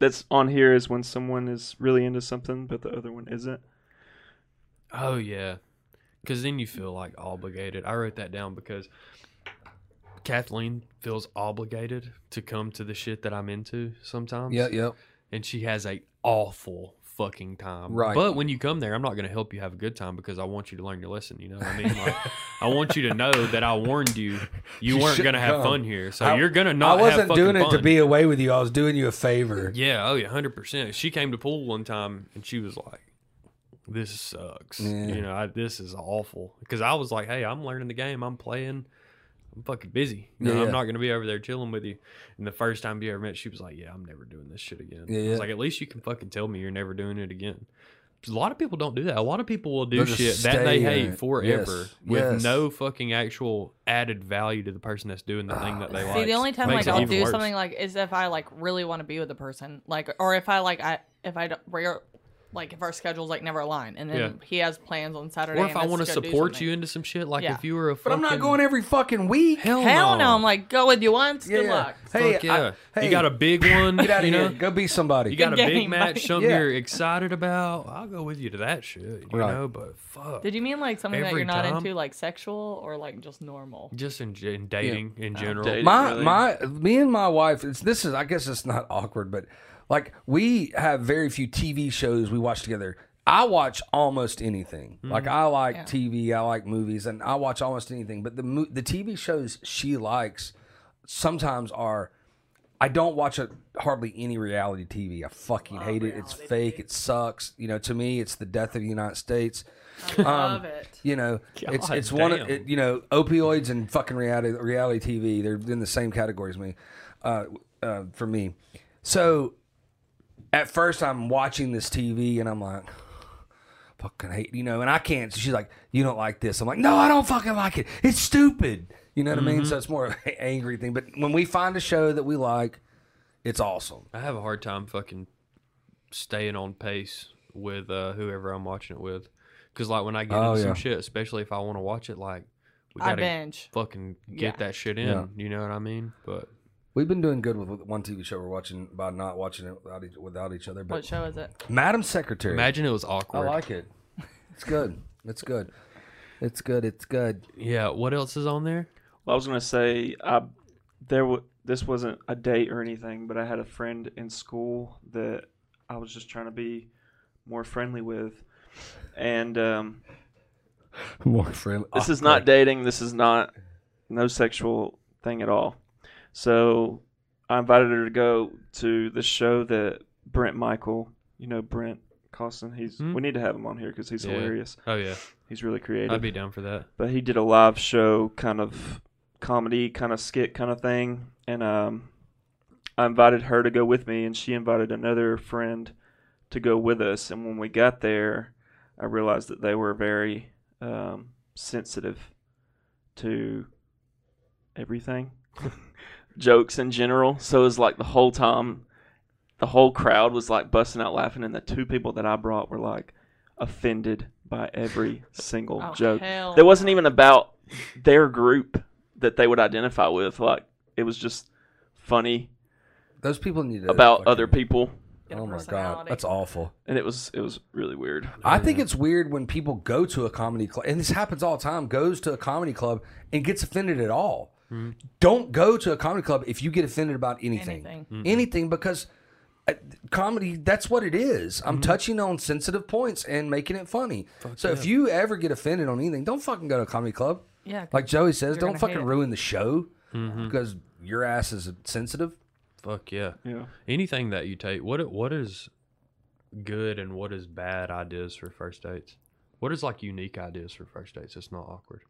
that's on here is when someone is really into something, but the other one isn't. Oh yeah. Because then you feel, like, obligated. I wrote that down because Kathleen feels obligated to come to the shit that I'm into sometimes. Yeah, yeah. And she has a awful fucking time. Right. But when you come there, I'm not going to help you have a good time because I want you to learn your lesson. You know what I mean? Like, I want you to know that I warned you. You, you weren't going to have come. fun here. So I, you're going to not have fun. I wasn't doing it fun. to be away with you. I was doing you a favor. Yeah. Oh, yeah. one hundred percent. She came to pool one time and she was like, this sucks. Yeah. You know, I, this is awful. Because I was like, hey, I'm learning the game. I'm playing. I'm fucking busy. You know, yeah. I'm not going to be over there chilling with you. And the first time you ever met, she was like, yeah, I'm never doing this shit again. Yeah, I was yeah. like, at least you can fucking tell me you're never doing it again. A lot of people don't do that. A lot of people will do shit that they hate forever yes. with yes. no fucking actual added value to the person that's doing the thing that they like. See, the only time like I'll do worse. something like is if I like really want to be with the person, like, or if I like I if I don't rare. Like, if our schedules, like, never align. And then yeah. he has plans on Saturday. Or if I want to support you into some shit. Like, yeah. if you were a fucking... But I'm not going every fucking week. Hell, Hell no. no. I'm like, go with you once. Yeah. Good luck. Hey, Fuck yeah. I, hey. You got a big one. Get out of you know? here. Go be somebody. You got Good a game, big match, buddy. something yeah. you're excited about. I'll go with you to that shit. You right. know, but fuck. Did you mean, like, something every that you're not time? into, like, sexual or, like, just normal? Just in, in dating yeah. in general. Dating, my, really. my, me and my wife, it's, this is, I guess it's not awkward, but... Like, we have very few T V shows we watch together. I watch almost anything. Mm-hmm. Like, I like yeah. T V, I like movies, and I watch almost anything. But the the T V shows she likes sometimes are, I don't watch a, hardly any reality T V. I fucking hate it. It's fake. It sucks. You know, to me, it's the death of the United States. I um, love it. You know, God, it's it's damn. one of, it, you know, opioids and fucking reality, reality T V. They're in the same category as me, uh, uh, for me. So... At first, I'm watching this T V, and I'm like, fucking hate, you know, and I can't. So she's like, you don't like this. I'm like, no, I don't fucking like it. It's stupid. You know what mm-hmm. I mean? So it's more of an angry thing. But when we find a show that we like, it's awesome. I have a hard time fucking staying on pace with uh, whoever I'm watching it with. Because, like, when I get oh, into yeah. some shit, especially if I want to watch it, like, we got to fucking get yeah. that shit in. Yeah. You know what I mean? But... We've been doing good with one T V show we're watching by not watching it without each, without each other. But what show is it? Madam Secretary. Imagine it was awkward. I like it. It's good. It's good. It's good. It's good. Yeah. What else is on there? Well, I was gonna say, I, there w- this wasn't a date or anything, but I had a friend in school that I was just trying to be more friendly with, and um, more friendly. This awkward. is not dating. This is not no sexual thing at all. So I invited her to go to this show that Brent Michael, you know, Brent Costin, he's mm-hmm. we need to have him on here because he's yeah. hilarious. Oh, yeah. He's really creative. I'd be down for that. But he did a live show, kind of comedy, kind of skit kind of thing. And um, I invited her to go with me, and she invited another friend to go with us. And when we got there, I realized that they were very um, sensitive to everything. Jokes in general. So it was like the whole time, the whole crowd was like busting out laughing, and the two people that I brought were like offended by every single oh, joke. Hell. There wasn't even about their group that they would identify with. Like, it was just funny. Those people need about fucking... other people. Oh my God, that's awful. And it was it was really weird. I think it's weird when people go to a comedy club, and this happens all the time. Goes to a comedy club and gets offended at all. Mm-hmm. Don't go to a comedy club if you get offended about anything. Anything, mm-hmm. anything because uh, comedy, that's what it is. I'm mm-hmm. touching on sensitive points and making it funny. Fuck so yeah. if you ever get offended on anything, don't fucking go to a comedy club. Yeah, like Joey says, don't fucking ruin the show mm-hmm. because your ass is sensitive. Fuck yeah. Yeah. Anything that you take, what what is good and what is bad ideas for first dates? What is like unique ideas for first dates? It's not awkward.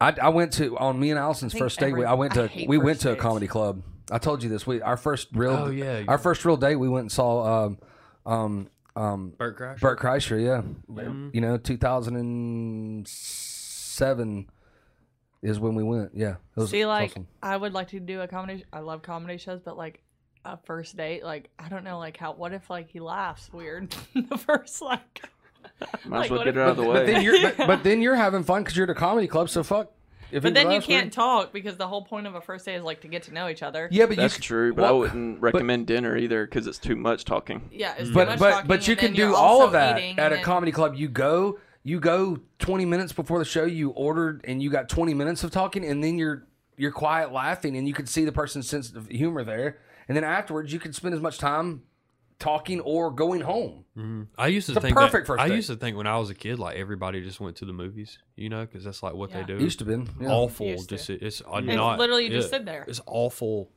I, I went to on me and Allison's first date. Every, I went to I we went to a comedy club. I told you this. We our first real oh, yeah, our right. first real date. We went and saw um um um Bert Kreischer. Bert Kreischer, yeah. Mm-hmm. You know, two thousand seven is when we went. Yeah, it was, see, like awesome. I would like to do a comedy. I love comedy shows, but like a first date, like I don't know, like how. What if like he laughs weird the first like. Might like, as well get it out of the way. But then you're, but, but then you're having fun because you're at a comedy club, so fuck. If but then you can't week. talk because the whole point of a first day is like to get to know each other. Yeah, but that's you, true. But well, I wouldn't recommend but, dinner either because it's too much talking. Yeah, it's but, too much but, talking. But you can do all of that eating, at a then, comedy club. You go, you go twenty minutes before the show. You ordered and you got twenty minutes of talking, and then you're you're quiet laughing, and you can see the person's sense of humor there. And then afterwards, you can spend as much time talking or going home. Mm-hmm. I used to it's think perfect that, first I date. used to think when I was a kid, like everybody just went to the movies, you know, because that's like what yeah. they do. It used to been yeah. awful. Used to. Just it's mm-hmm. not, literally you yeah, just sit there. It's awful.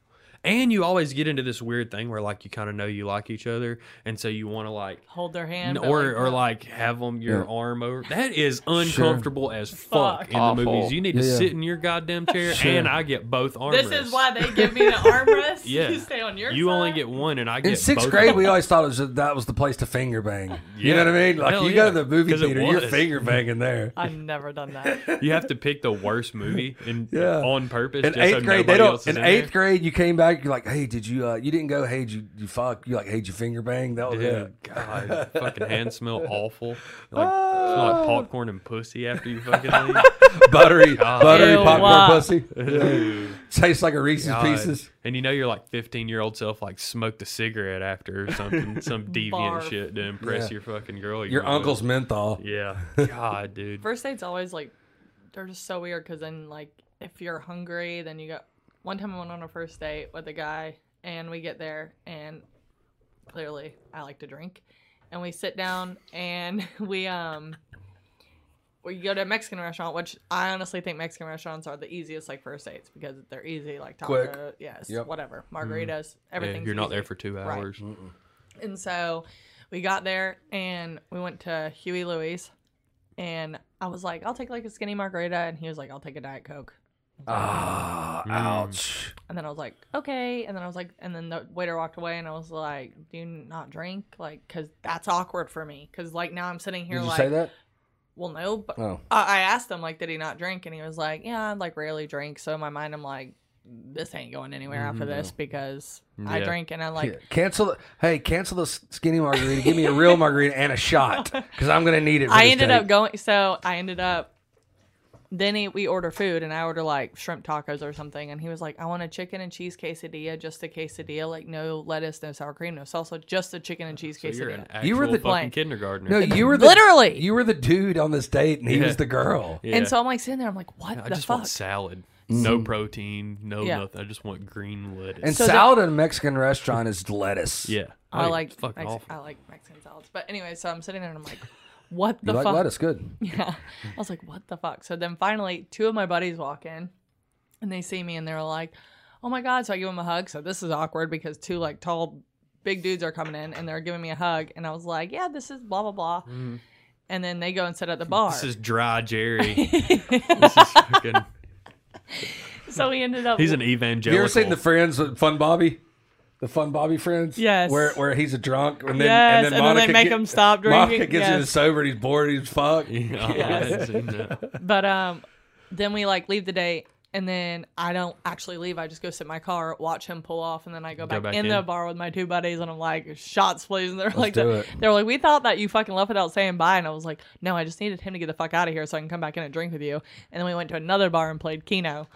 And you always get into this weird thing where, like, you kind of know you like each other, and so you want to, like... Hold their hand. Or, or like, have them, your yeah. arm over... That is uncomfortable sure. as fuck, fuck in Awful. the movies. You need to yeah. sit in your goddamn chair, sure. and I get both armrests. This is why they give me the armrest. yeah. You stay on your You side. only get one, and I get both. In sixth both grade, we always thought it was just, that was the place to finger bang. yeah. You know what I mean? Like, Hell you yeah. go to the movie theater, you're finger banging there. I've never done that. You have to pick the worst movie and yeah. on purpose. In just eighth so grade, they don't... In, in eighth grade, you came back... You're like, hey, did you? Uh, you didn't go. Hey, did you, you fuck. You like, hey, did you finger bang? That was yeah. it. God, fucking hands smell awful. Like, oh. smell like popcorn and pussy after you fucking leave. Buttery, God. buttery Ew, popcorn wow. pussy. Ew. Tastes like a Reese's God. Pieces. And you know your like fifteen year old self like smoked a cigarette after or something, some deviant Barf. shit to impress yeah. your fucking girl. You your know. uncle's menthol. Yeah. God, dude. First dates always like they're just so weird because then like if you're hungry, then you got. One time I went on a first date with a guy, and we get there, and clearly I like to drink, and we sit down, and we um we go to a Mexican restaurant, which I honestly think Mexican restaurants are the easiest like first dates because they're easy, like tacos, Quick. yes, yep. whatever, margaritas, mm. everything. Yeah, you're not easy. there for two hours, right. And so we got there, and we went to Huey Louis, and I was like, I'll take like a skinny margarita, and he was like, I'll take a Diet Coke. Ah, oh, mm. ouch. And then I was like, okay. And then I was like, and then the waiter walked away, and I was like, do you not drink? Like, because that's awkward for me. Because, like, now I'm sitting here Did like. Did you say that? Well, no. But oh. I-, I asked him, like, did he not drink? And he was like, yeah, I, like, rarely drink. So in my mind, I'm like, this ain't going anywhere mm-hmm. after this because yeah. I drink and I like yeah. cancel. Hey, cancel the skinny margarita. Give me a real margarita and a shot because I'm going to need it. For I this ended day. up going. So I ended up. Then he, we order food, and I order, like, shrimp tacos or something. And he was like, I want a chicken and cheese quesadilla, just a quesadilla. Like, no lettuce, no sour cream, no salsa, just a chicken and cheese so quesadilla. You're an actual you were the fucking blank. kindergartner. No, you were the, Literally. You were the dude on this date, and he yeah. was the girl. Yeah. And so I'm, like, sitting there. I'm like, what yeah, the I just fuck? want salad. No mm. protein, no yeah. nothing. I just want green lettuce. And so salad in a Mexican restaurant is lettuce. Yeah. I, I like fucking Mex- awful. I like Mexican salads. But anyway, so I'm sitting there, and I'm like... What the you like fuck? Lettuce, good. Yeah. I was like, what the fuck? So then finally, two of my buddies walk in, and they see me, and they're like, oh, my God. So I give them a hug. So this is awkward because two, like, tall, big dudes are coming in, and they're giving me a hug. And I was like, yeah, this is blah, blah, blah. Mm. And then they go and sit at the bar. This is dry Jerry. This is fucking... So we ended up... He's an evangelical. You ever seen the Friends with Fun Bobby? The Fun Bobby Friends? Yes. Where where he's a drunk and then, yes. and then, and Monica then they make get, him stop drinking. Monica gets yes. him sober and he's bored and he's fucked. Yeah. Yes. Yes. But um, then we like leave the date and then I don't actually leave. I just go sit in my car, watch him pull off, and then I go, go back, back in, in the bar with my two buddies and I'm like, shots please. And they're Let's like, the, they're like, we thought that you fucking left without saying bye. And I was like, no, I just needed him to get the fuck out of here so I can come back in and drink with you. And then we went to another bar and played Keno.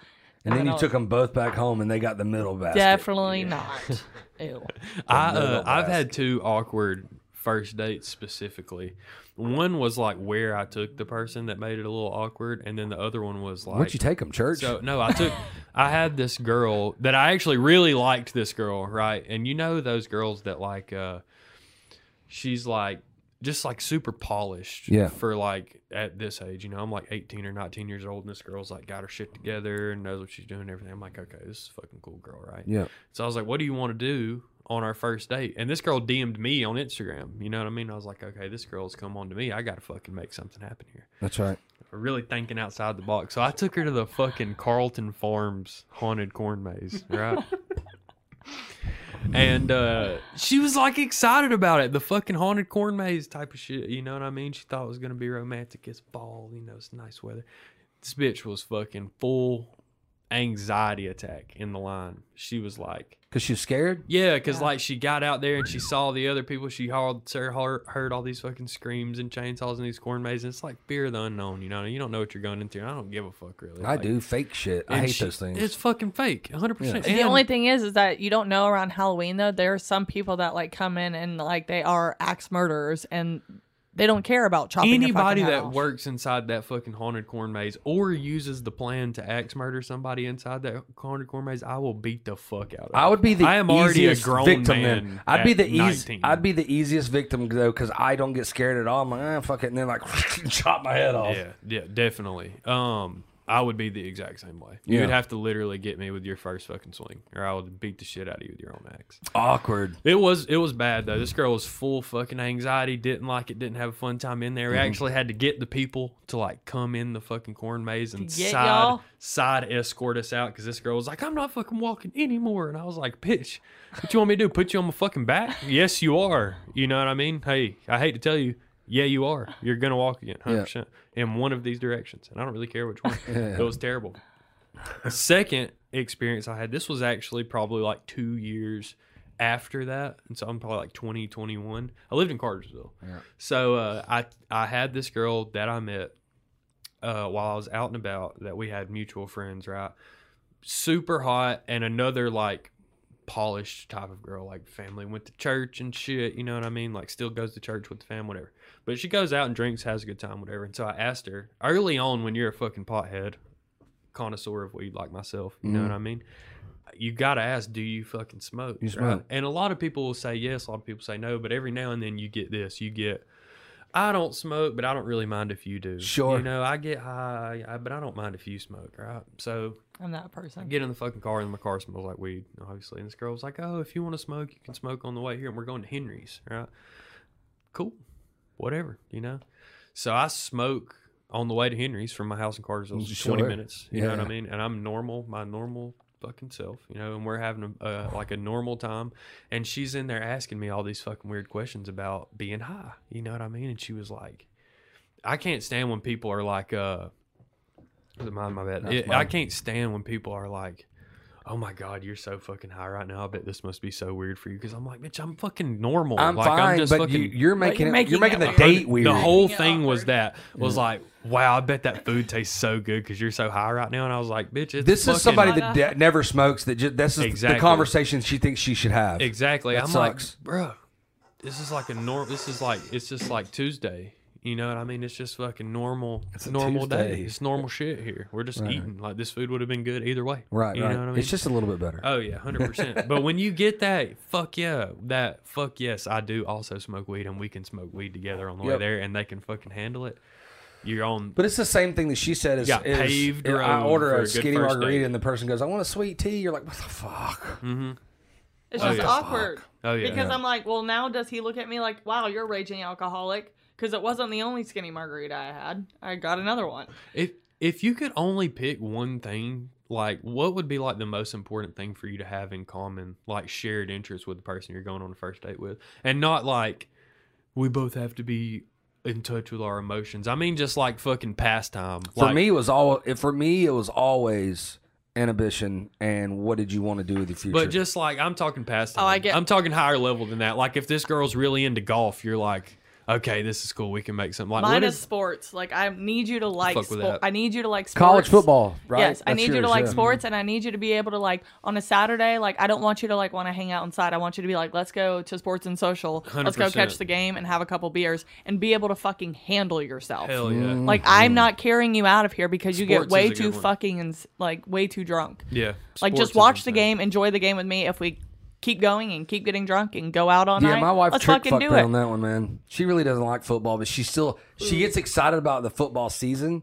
And then you took them both back home, and they got the middle basket. Definitely yeah. not. Ew. I, uh, I've had two awkward first dates specifically. One was like where I took the person that made it a little awkward, and then the other one was like, "Where'd you take them, church?" So no, I took. I had this girl that I actually really liked. This girl, right? And you know those girls that like, uh, she's like. Just like super polished yeah. for like at this age, you know, I'm like eighteen or nineteen years old and this girl's like got her shit together and knows what she's doing and everything. I'm like, okay, this is a fucking cool girl, right? Yeah. So I was like, what do you want to do on our first date? And this girl D M'd me on Instagram. You know what I mean? I was like, okay, this girl's come on to me. I got to fucking make something happen here. That's right. Really thinking outside the box. So I took her to the fucking Carlton Farms haunted corn maze, right? And uh, she was like excited about it, the fucking haunted corn maze type of shit. You know what I mean? She thought it was gonna be romantic as ball. You know, it's nice weather. This bitch was fucking full anxiety attack in the line. She was like, "Cause she was scared." Yeah, cause yeah. like she got out there and she saw the other people. She heard, heard all these fucking screams and chainsaws in these corn mazes. It's like fear of the unknown. You know, you don't know what you're going into. And I don't give a fuck really. I like, do fake shit. I hate she, those things. It's fucking fake, one hundred percent. Yeah. The only thing is, is that you don't know around Halloween though. There are some people that like come in and like they are axe murderers and. They don't care about chopping. Anybody that house. works inside that fucking haunted corn maze or uses the plan to axe murder somebody inside that haunted corn maze, I will beat the fuck out of. I would be the I am already a grown victim. Man then. I'd be the easiest. I'd be the easiest victim though, because I don't get scared at all. I'm like, ah, fuck it, and then like chop my head off. Yeah, yeah, definitely. Um, I would be the exact same way. Yeah. You would have to literally get me with your first fucking swing, or I would beat the shit out of you with your own axe. Awkward. It was it was bad, though. This girl was full fucking anxiety, didn't like it, didn't have a fun time in there. We mm-hmm. actually had to get the people to, like, come in the fucking corn maze and get side y'all. side escort us out, because this girl was like, I'm not fucking walking anymore. And I was like, bitch, what you want me to do, put you on my fucking back? Yes, you are. You know what I mean? Hey, I hate to tell you, yeah, you are. You're going to walk again, one hundred percent. Yeah. In one of these directions. And I don't really care which one. Yeah. It was terrible. Second experience I had, this was actually probably like two years after that. And so I'm probably like twenty, twenty-one. I lived in Cartersville. Yeah. So uh, I, I had this girl that I met uh, while I was out and about that we had mutual friends, right? Super hot, and another like polished type of girl, like family went to church and shit, you know what I mean, like still goes to church with the fam, whatever, but she goes out and drinks, has a good time, whatever. And so I asked her early on, when you're a fucking pothead connoisseur of weed like myself, you mm. know what I mean, you gotta ask, do you fucking smoke? You smoke. Right? And a lot of people will say yes, a lot of people say no, but every now and then you get this, you get, I don't smoke, but I don't really mind if you do. Sure. You know, I get high, I, but I don't mind if you smoke, right? So I'm that person. I get in the fucking car, and my car smells like weed, obviously. And this girl was like, oh, if you want to smoke, you can smoke on the way here. And we're going to Henry's, right? Cool. Whatever, you know? So I smoke on the way to Henry's from my house in Cartersville. Sure. twenty minutes. You yeah. know what I mean? And I'm normal, my normal fucking self, you know, and we're having a, uh, like a normal time, and she's in there asking me all these fucking weird questions about being high, you know what I mean? And she was like, I can't stand when people are like uh mind my bad it, I can't stand when people are like, oh my god, you're so fucking high right now, I bet this must be so weird for you, because I'm like, bitch, I'm fucking normal, I'm like, fine, I'm just but fucking, you, you're making you're making, it, you're making the date weird. The whole thing was that was yeah. like, wow, I bet that food tastes so good because you're so high right now. And I was like, bitch, it's this fucking is somebody that de- never smokes. That just, this is exactly. the conversation she thinks she should have. Exactly. That I'm sucks. Like, bro, this is like a normal. This is like it's just like Tuesday. You know what I mean? It's just fucking normal. It's a normal Tuesday. Day. It's normal shit here. We're just right. eating. Like this food would have been good either way. Right. You right. know what I mean? It's just a little bit better. Oh yeah, one hundred percent. But when you get that, fuck yeah, that fuck yes, I do also smoke weed, and we can smoke weed together on the yep. way there, and they can fucking handle it. Your own, but it's the same thing that she said. Is, is paved road I order a skinny margarita, day. And the person goes, "I want a sweet tea." You're like, "What the fuck?" Mm-hmm. It's oh, just yeah. awkward. Fuck. Oh yeah, because yeah. I'm like, "Well, now does he look at me like, wow, you're a raging alcoholic?" Because it wasn't the only skinny margarita I had. I got another one. If if you could only pick one thing, like what would be like the most important thing for you to have in common, like shared interests with the person you're going on a first date with, and not like we both have to be in touch with our emotions. I mean, just like fucking pastime. For like, me, it was all. For me, it was always inhibition and what did you want to do with your future. But just like I'm talking pastime. Oh, I get. I'm talking higher level than that. Like if this girl's really into golf, you're like, okay, this is cool. We can make something. Like mine is sports. Like I need you to like. Fuck with spo- that. I need you to like sports. College football, right? Yes, That's I need yours, you to like yeah. sports, and I need you to be able to like on a Saturday. Like I don't want you to like want to hang out inside. I want you to be like, let's go to Sports and Social. one hundred percent. Let's go catch the game and have a couple beers and be able to fucking handle yourself. Hell yeah! Like mm-hmm. I'm not carrying you out of here because you sports get way too one. fucking and like way too drunk. Yeah. Sports like just watch the game, enjoy the game with me. If we keep going and keep getting drunk and go out all yeah, night. Yeah, my wife Let's trick fucked on that one, man. She really doesn't like football, but she still she gets excited about the football season,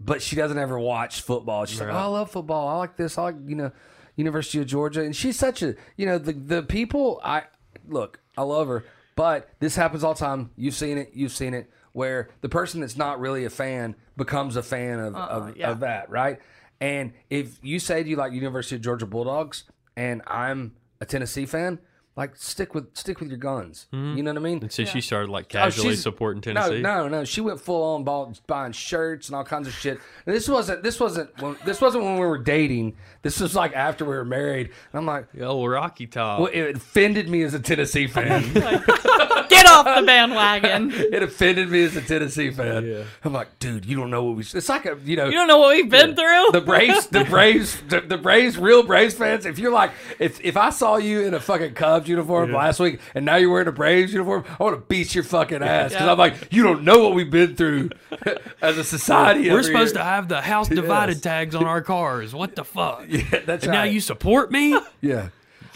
but she doesn't ever watch football. She's right. like, oh, I love football. I like this. I like, you know, University of Georgia. And she's such a, you know, the the people, I look, I love her, but this happens all the time. You've seen it. You've seen it. Where the person that's not really a fan becomes a fan of, uh, of, yeah. of that, right? And if you say you like University of Georgia Bulldogs and I'm a Tennessee fan, like stick with stick with your guns. Mm-hmm. You know what I mean? And so yeah. she started like casually oh, supporting Tennessee. No, no, no. She went full on ball, buying shirts and all kinds of shit. And this wasn't this wasn't when, this wasn't when we were dating. This was like after we were married. And I'm like, yo, Rocky Top. Well, it offended me as a Tennessee fan. Get off the bandwagon. It offended me as a Tennessee fan. Yeah. I'm like, dude, you don't know what we. It's like a, you know, you don't know what we've been yeah. through. The Braves, the Braves, the, the Braves, real Braves fans. If you're like, if if I saw you in a fucking Cubs. Cards uniform yeah. last week, and now you're wearing a Braves uniform. I want to beat your fucking ass because yeah. I'm like, you don't know what we've been through as a society. We're supposed year. to have the house divided yes. tags on our cars. What the fuck? Yeah, that's and right. Now you support me? Yeah.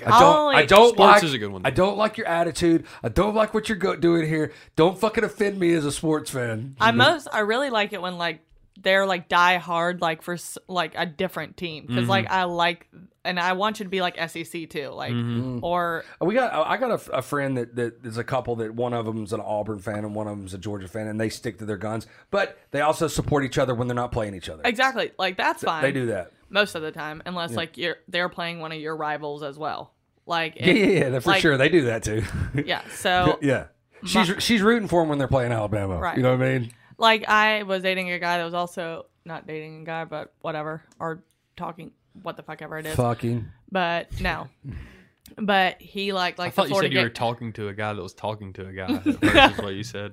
I don't, oh, I don't like, is a good one. I don't like your attitude. I don't like what you're go doing here. Don't fucking offend me as a sports fan. I most, I really like it when like they're like die hard, like for like a different team. Cause mm-hmm. like, I like, and I want you to be like S E C too. Like, mm-hmm. or we got, I got a, a friend that, that is a couple that one of them's an Auburn fan and one of them's a Georgia fan, and they stick to their guns, but they also support each other when they're not playing each other. Exactly. Like that's fine. They do that. Most of the time, unless yeah. like you're, they're playing one of your rivals as well. Like it, yeah, yeah, yeah, for like, sure they do that too. Yeah, so yeah, she's my, she's rooting for them when they're playing Alabama. Right. You know what I mean? Like I was dating a guy that was also not dating a guy, but whatever, or talking what the fuck ever it is. Fucking. But no. But he like like. I thought the Florida you said you were talking to a guy that was talking to a guy. That's what you said.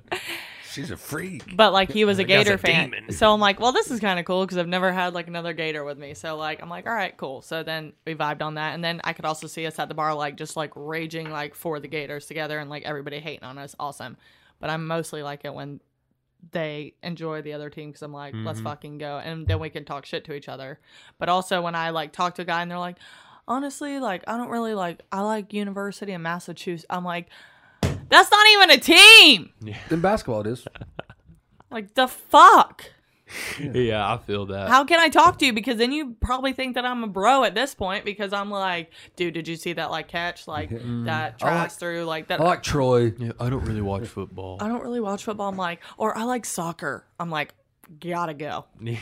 She's a freak. But, like, he was a Gator fan. Demon. So I'm like, well, this is kind of cool because I've never had, like, another Gator with me. So, like, I'm like, all right, cool. So then we vibed on that. And then I could also see us at the bar, like, just, like, raging, like, for the Gators together and, like, everybody hating on us. Awesome. But I mostly like it when they enjoy the other team because I'm like, mm-hmm. let's fucking go. And then we can talk shit to each other. But also when I, like, talk to a guy and they're like, honestly, like, I don't really like, I like University of Massachusetts. I'm like, that's not even a team. Yeah. In basketball, it is. Like, the fuck? Yeah. yeah, I feel that. How can I talk to you? Because then you probably think that I'm a bro at this point because I'm like, dude, did you see that, like, catch? Like, mm. that drives like, through, like, that. I like Troy. Yeah, I don't really watch football. I don't really watch football. I'm like, or I like soccer. I'm like, gotta go. Yeah.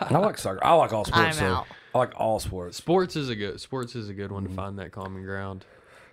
I like soccer. I like all sports. I'm out. I like all sports. Sports is a good, sports is a good one mm. to find that common ground.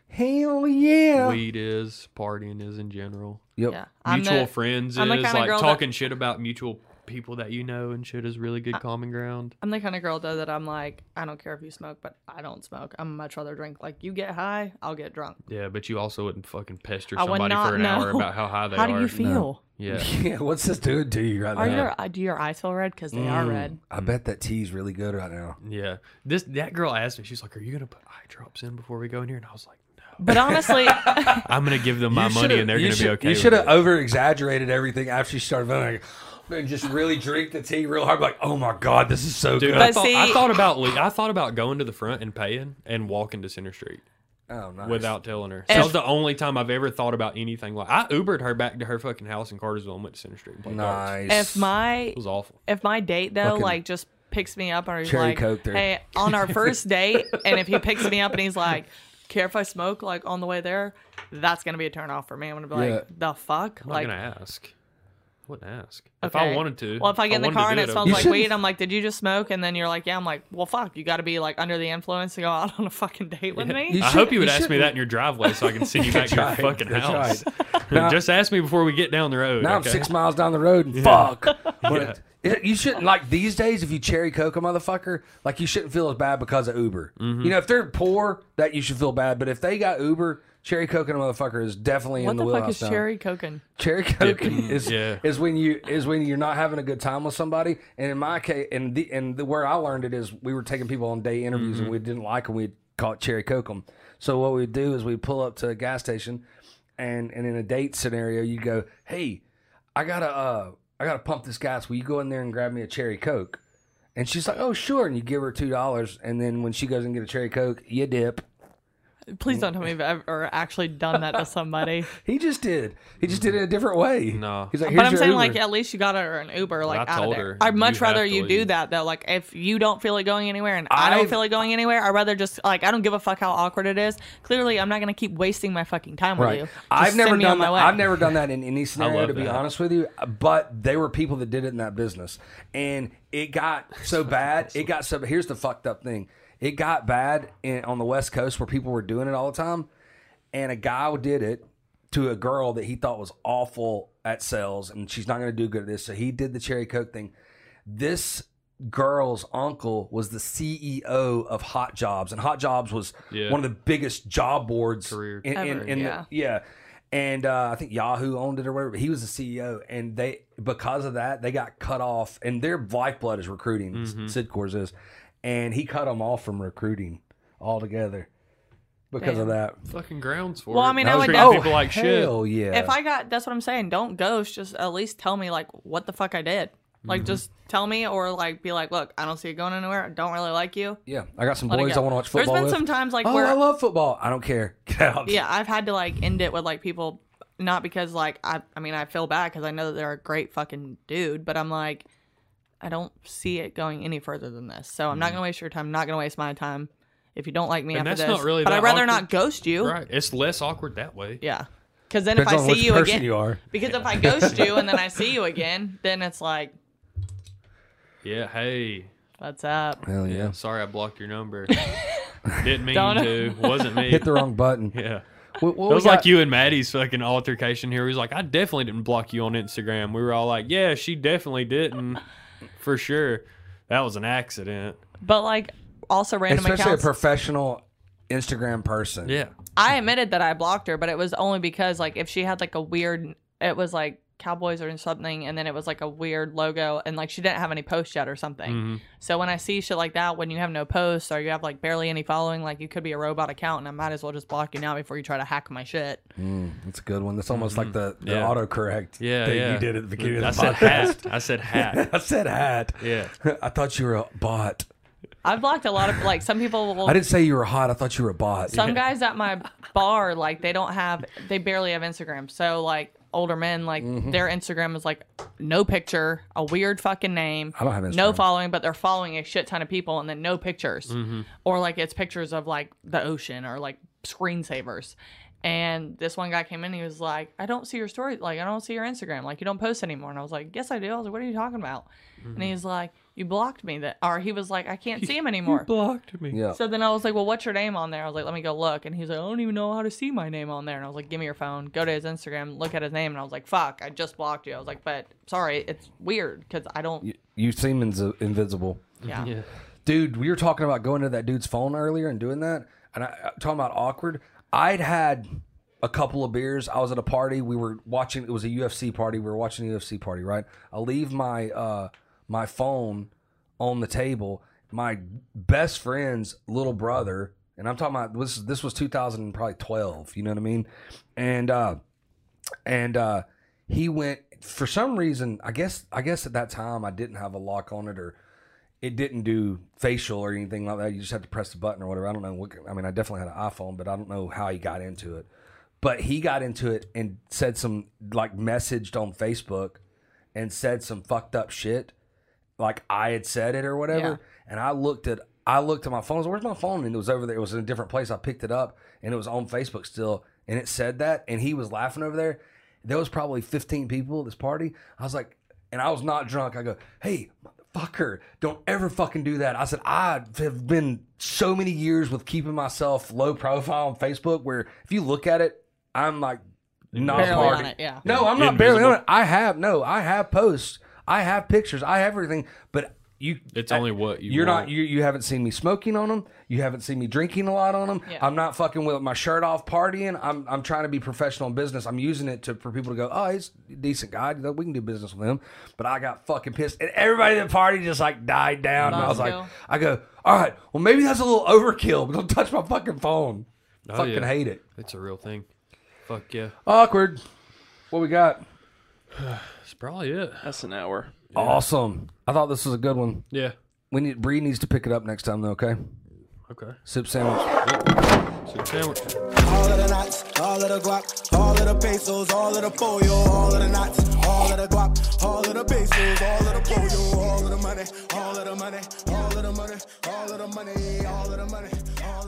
Hell yeah. Weed is, partying is in general. Yep. Yeah. Mutual the, friends is, like talking that, shit about mutual people that you know and shit is really good I, common ground. I'm the kind of girl, though, that I'm like, I don't care if you smoke, but I don't smoke. I'm much rather drink. Like, you get high, I'll get drunk. Yeah, but you also wouldn't fucking pester somebody for an know. hour about how high they how are. How do you feel? No. Yeah. yeah. What's this doing to you right are now? Your, do your eyes feel red? Because they mm. are red. I bet that tea's really good right now. Yeah. This That girl asked me, she's like, are you going to put eye drops in before we go in here? And I was like, but honestly, I'm gonna give them my money and they're gonna should, be okay. You should have over exaggerated everything after you started voting. Like, just really drink the tea real hard. Like, oh my god, this is so Dude, good. I thought, see, I thought about I thought about going to the front and paying and walking to Center Street. Oh, nice. Without telling her. That was the only time I've ever thought about anything like I Ubered her back to her fucking house in Cartersville and went to Center Street. And played nice. Cards. If my it was awful. If my date though, fucking like just picks me up or he's like, hey, on our first date, and if he picks me up and he's like, care if I smoke like on the way there, that's gonna be a turn off for me. I'm gonna be like, yeah. the fuck? I'm like, not gonna ask. I wouldn't ask. Okay. If I wanted to. Well, if I get I in the car and it smells like weed, I'm like, did you just smoke? And then you're like, yeah. I'm like, well, fuck. You got to be like under the influence to go out on a fucking date with yeah. me. I hope you would you ask shouldn't. me that in your driveway so I can see you back to your fucking house. Now, just ask me before we get down the road. Now okay? I'm six miles down the road and yeah. fuck. But yeah. it, you shouldn't, like these days, if you cherry coke a motherfucker, like you shouldn't feel as bad because of Uber. Mm-hmm. You know, if they're poor, that you should feel bad. But if they got Uber, cherry coking a motherfucker is definitely what in the wheelhouse. What the fuck is now. cherry coking? Cherry coking is yeah. is when you is when you're not having a good time with somebody. And in my case, and the and the, where I learned it is we were taking people on day interviews mm-hmm. and we didn't like them. We'd call it cherry coke them. So what we'd do is we'd pull up to a gas station, and and in a date scenario you go, hey, I gotta uh I gotta pump this gas. Will you go in there and grab me a cherry coke? And she's like, oh sure. And you give her two dollars. And then when she goes and get a cherry coke, you dip. Please don't tell me I've ever actually done that to somebody. He just did. He just did it a different way. No. He's like, here's but I'm saying, Uber. Like, at least you got her an Uber, like, out of there. I'd much rather you leave. do that, though. Like, if you don't feel it going anywhere and I've, I don't feel it going anywhere, I'd rather just, like, I don't give a fuck how awkward it is. Clearly, I'm not going to keep wasting my fucking time right. with you. Just I've never done that. I've never done that in any scenario, to be that. honest with you. But there were people that did it in that business. And it got so bad. It got so Here's the fucked up thing. It got bad in, on the West Coast where people were doing it all the time, and a guy did it to a girl that he thought was awful at sales, and she's not going to do good at this, so he did the cherry coke thing. This girl's uncle was the C E O of Hot Jobs, and Hot Jobs was yeah. one of the biggest job boards. Career in, in, in, in yeah. The, yeah. And uh, I think Yahoo owned it or whatever, but he was the C E O, and they because of that, they got cut off, and their lifeblood is recruiting, mm-hmm. Sidcorps is. And he cut them off from recruiting altogether because Damn. of that. Fucking grounds for well, it. I mean, I would treating people like shit. Hell yeah. If I got, that's what I'm saying. Don't ghost. Just at least tell me like what the fuck I did. Like, mm-hmm. just tell me, or like, be like, look, I don't see it going anywhere. I don't really like you. Yeah, I got some Let boys I want to watch football. There's been with. some times like, oh, where I love football. I don't care. Get out. Yeah, I've had to like end it with like people, not because like I, I mean, I feel bad because I know that they're a great fucking dude, but I'm like, I don't see it going any further than this. So I'm mm-hmm. not gonna waste your time. I'm not gonna waste my time. If you don't like me and after that's this, not really but I'd rather awkward. not ghost you. Right, it's less awkward that way. Yeah. Because then Depends if I see you again, you are. because yeah. if I ghost you and then I see you again, then it's like. Yeah, hey. What's up? Hell yeah. yeah. Sorry I blocked your number. Didn't mean to. Wasn't me. Hit the wrong button. Yeah. What, what it was like got... you and Maddie's fucking altercation here. He was like, I definitely didn't block you on Instagram. We were all like, yeah, she definitely didn't. For sure. That was an accident. But like also random Especially accounts. Especially a professional Instagram person. Yeah. I admitted that I blocked her, but it was only because like if she had like a weird, it was like, Cowboys or something, and then it was like a weird logo, and like she didn't have any posts yet or something. Mm-hmm. So when I see shit like that, when you have no posts or you have like barely any following, like you could be a robot account, and I might as well just block you now before you try to hack my shit. Mm, that's a good one. That's almost mm-hmm. like the, the yeah. autocorrect yeah, thing yeah. you did at the beginning I of the said podcast. Hat. I said hat. I said hat. Yeah. I thought you were a bot. I've blocked a lot of, like, some people will... I didn't say you were hot. I thought you were a bot. Some yeah. guys at my bar, like, they don't have... They barely have Instagram. So, like, older men, like, mm-hmm. their Instagram is, like, no picture, a weird fucking name. I don't have Instagram. No following, but they're following a shit ton of people and then no pictures. Mm-hmm. Or, like, it's pictures of, like, the ocean or, like, screensavers. And this one guy came in and he was like, I don't see your story. Like, I don't see your Instagram. Like, you don't post anymore. And I was like, yes, I do. I was like, what are you talking about? Mm-hmm. And he's like... You blocked me. That, or he was like, I can't see him anymore. You blocked me. Yeah. So then I was like, well, what's your name on there? I was like, let me go look. And he's like, I don't even know how to see my name on there. And I was like, give me your phone. Go to his Instagram. Look at his name. And I was like, fuck, I just blocked you. I was like, but sorry, it's weird because I don't. You, you seem in- invisible. Yeah. yeah. Dude, we were talking about going to that dude's phone earlier and doing that. And I talking about awkward. I'd had a couple of beers. I was at a party. We were watching. It was a U F C party. We were watching a U F C party, right? I leave my... uh my phone on the table. My best friend's little brother, and I'm talking about this. This was two thousand twelve. You know what I mean? And uh, and uh, he went for some reason. I guess I guess at that time I didn't have a lock on it, or it didn't do facial or anything like that. You just had to press the button or whatever. I don't know. What, I mean, I definitely had an iPhone, but I don't know how he got into it. But he got into it and said some like messaged on Facebook and said some fucked up shit. Like I had said it or whatever, yeah. and I looked at I looked at my phone. I was like, where's my phone? And it was over there. It was in a different place. I picked it up, and it was on Facebook still, and it said that. And he was laughing over there. There was probably fifteen people at this party. I was like, and I was not drunk. I go, hey, motherfucker, don't ever fucking do that. I said, I have been so many years with keeping myself low profile on Facebook, where if you look at it, I'm like not barely on it. Yeah, no, I'm not Invisible. barely on it. I have no, I have posts. I have pictures. I have everything, but you... It's I, only what you You're want. not... You, you haven't seen me smoking on them. You haven't seen me drinking a lot on them. Yeah. I'm not fucking with my shirt off partying. I'm I'm trying to be professional in business. I'm using it to for people to go, oh, he's a decent guy. We can do business with him. But I got fucking pissed. And everybody at the party just like died down. Not and I was still. like... I go, all right, well, maybe that's a little overkill, but don't touch my fucking phone. Oh, fucking yeah. hate it. It's a real thing. Fuck yeah. Awkward. What we got? That's probably it. That's an hour. Yeah. Awesome. I thought this was a good one. Yeah. We need Bree needs to pick it up next time though, okay? Okay. Sip sandwich. Oh. Sip sandwich. All of the knots, all of the guap, all of the pesos, all of the pollo, all of the knots, all of the guap, all of the pesos, all of the pollo, all of the money, all of the money, all of the money, all of the money, all of the money, all of the money.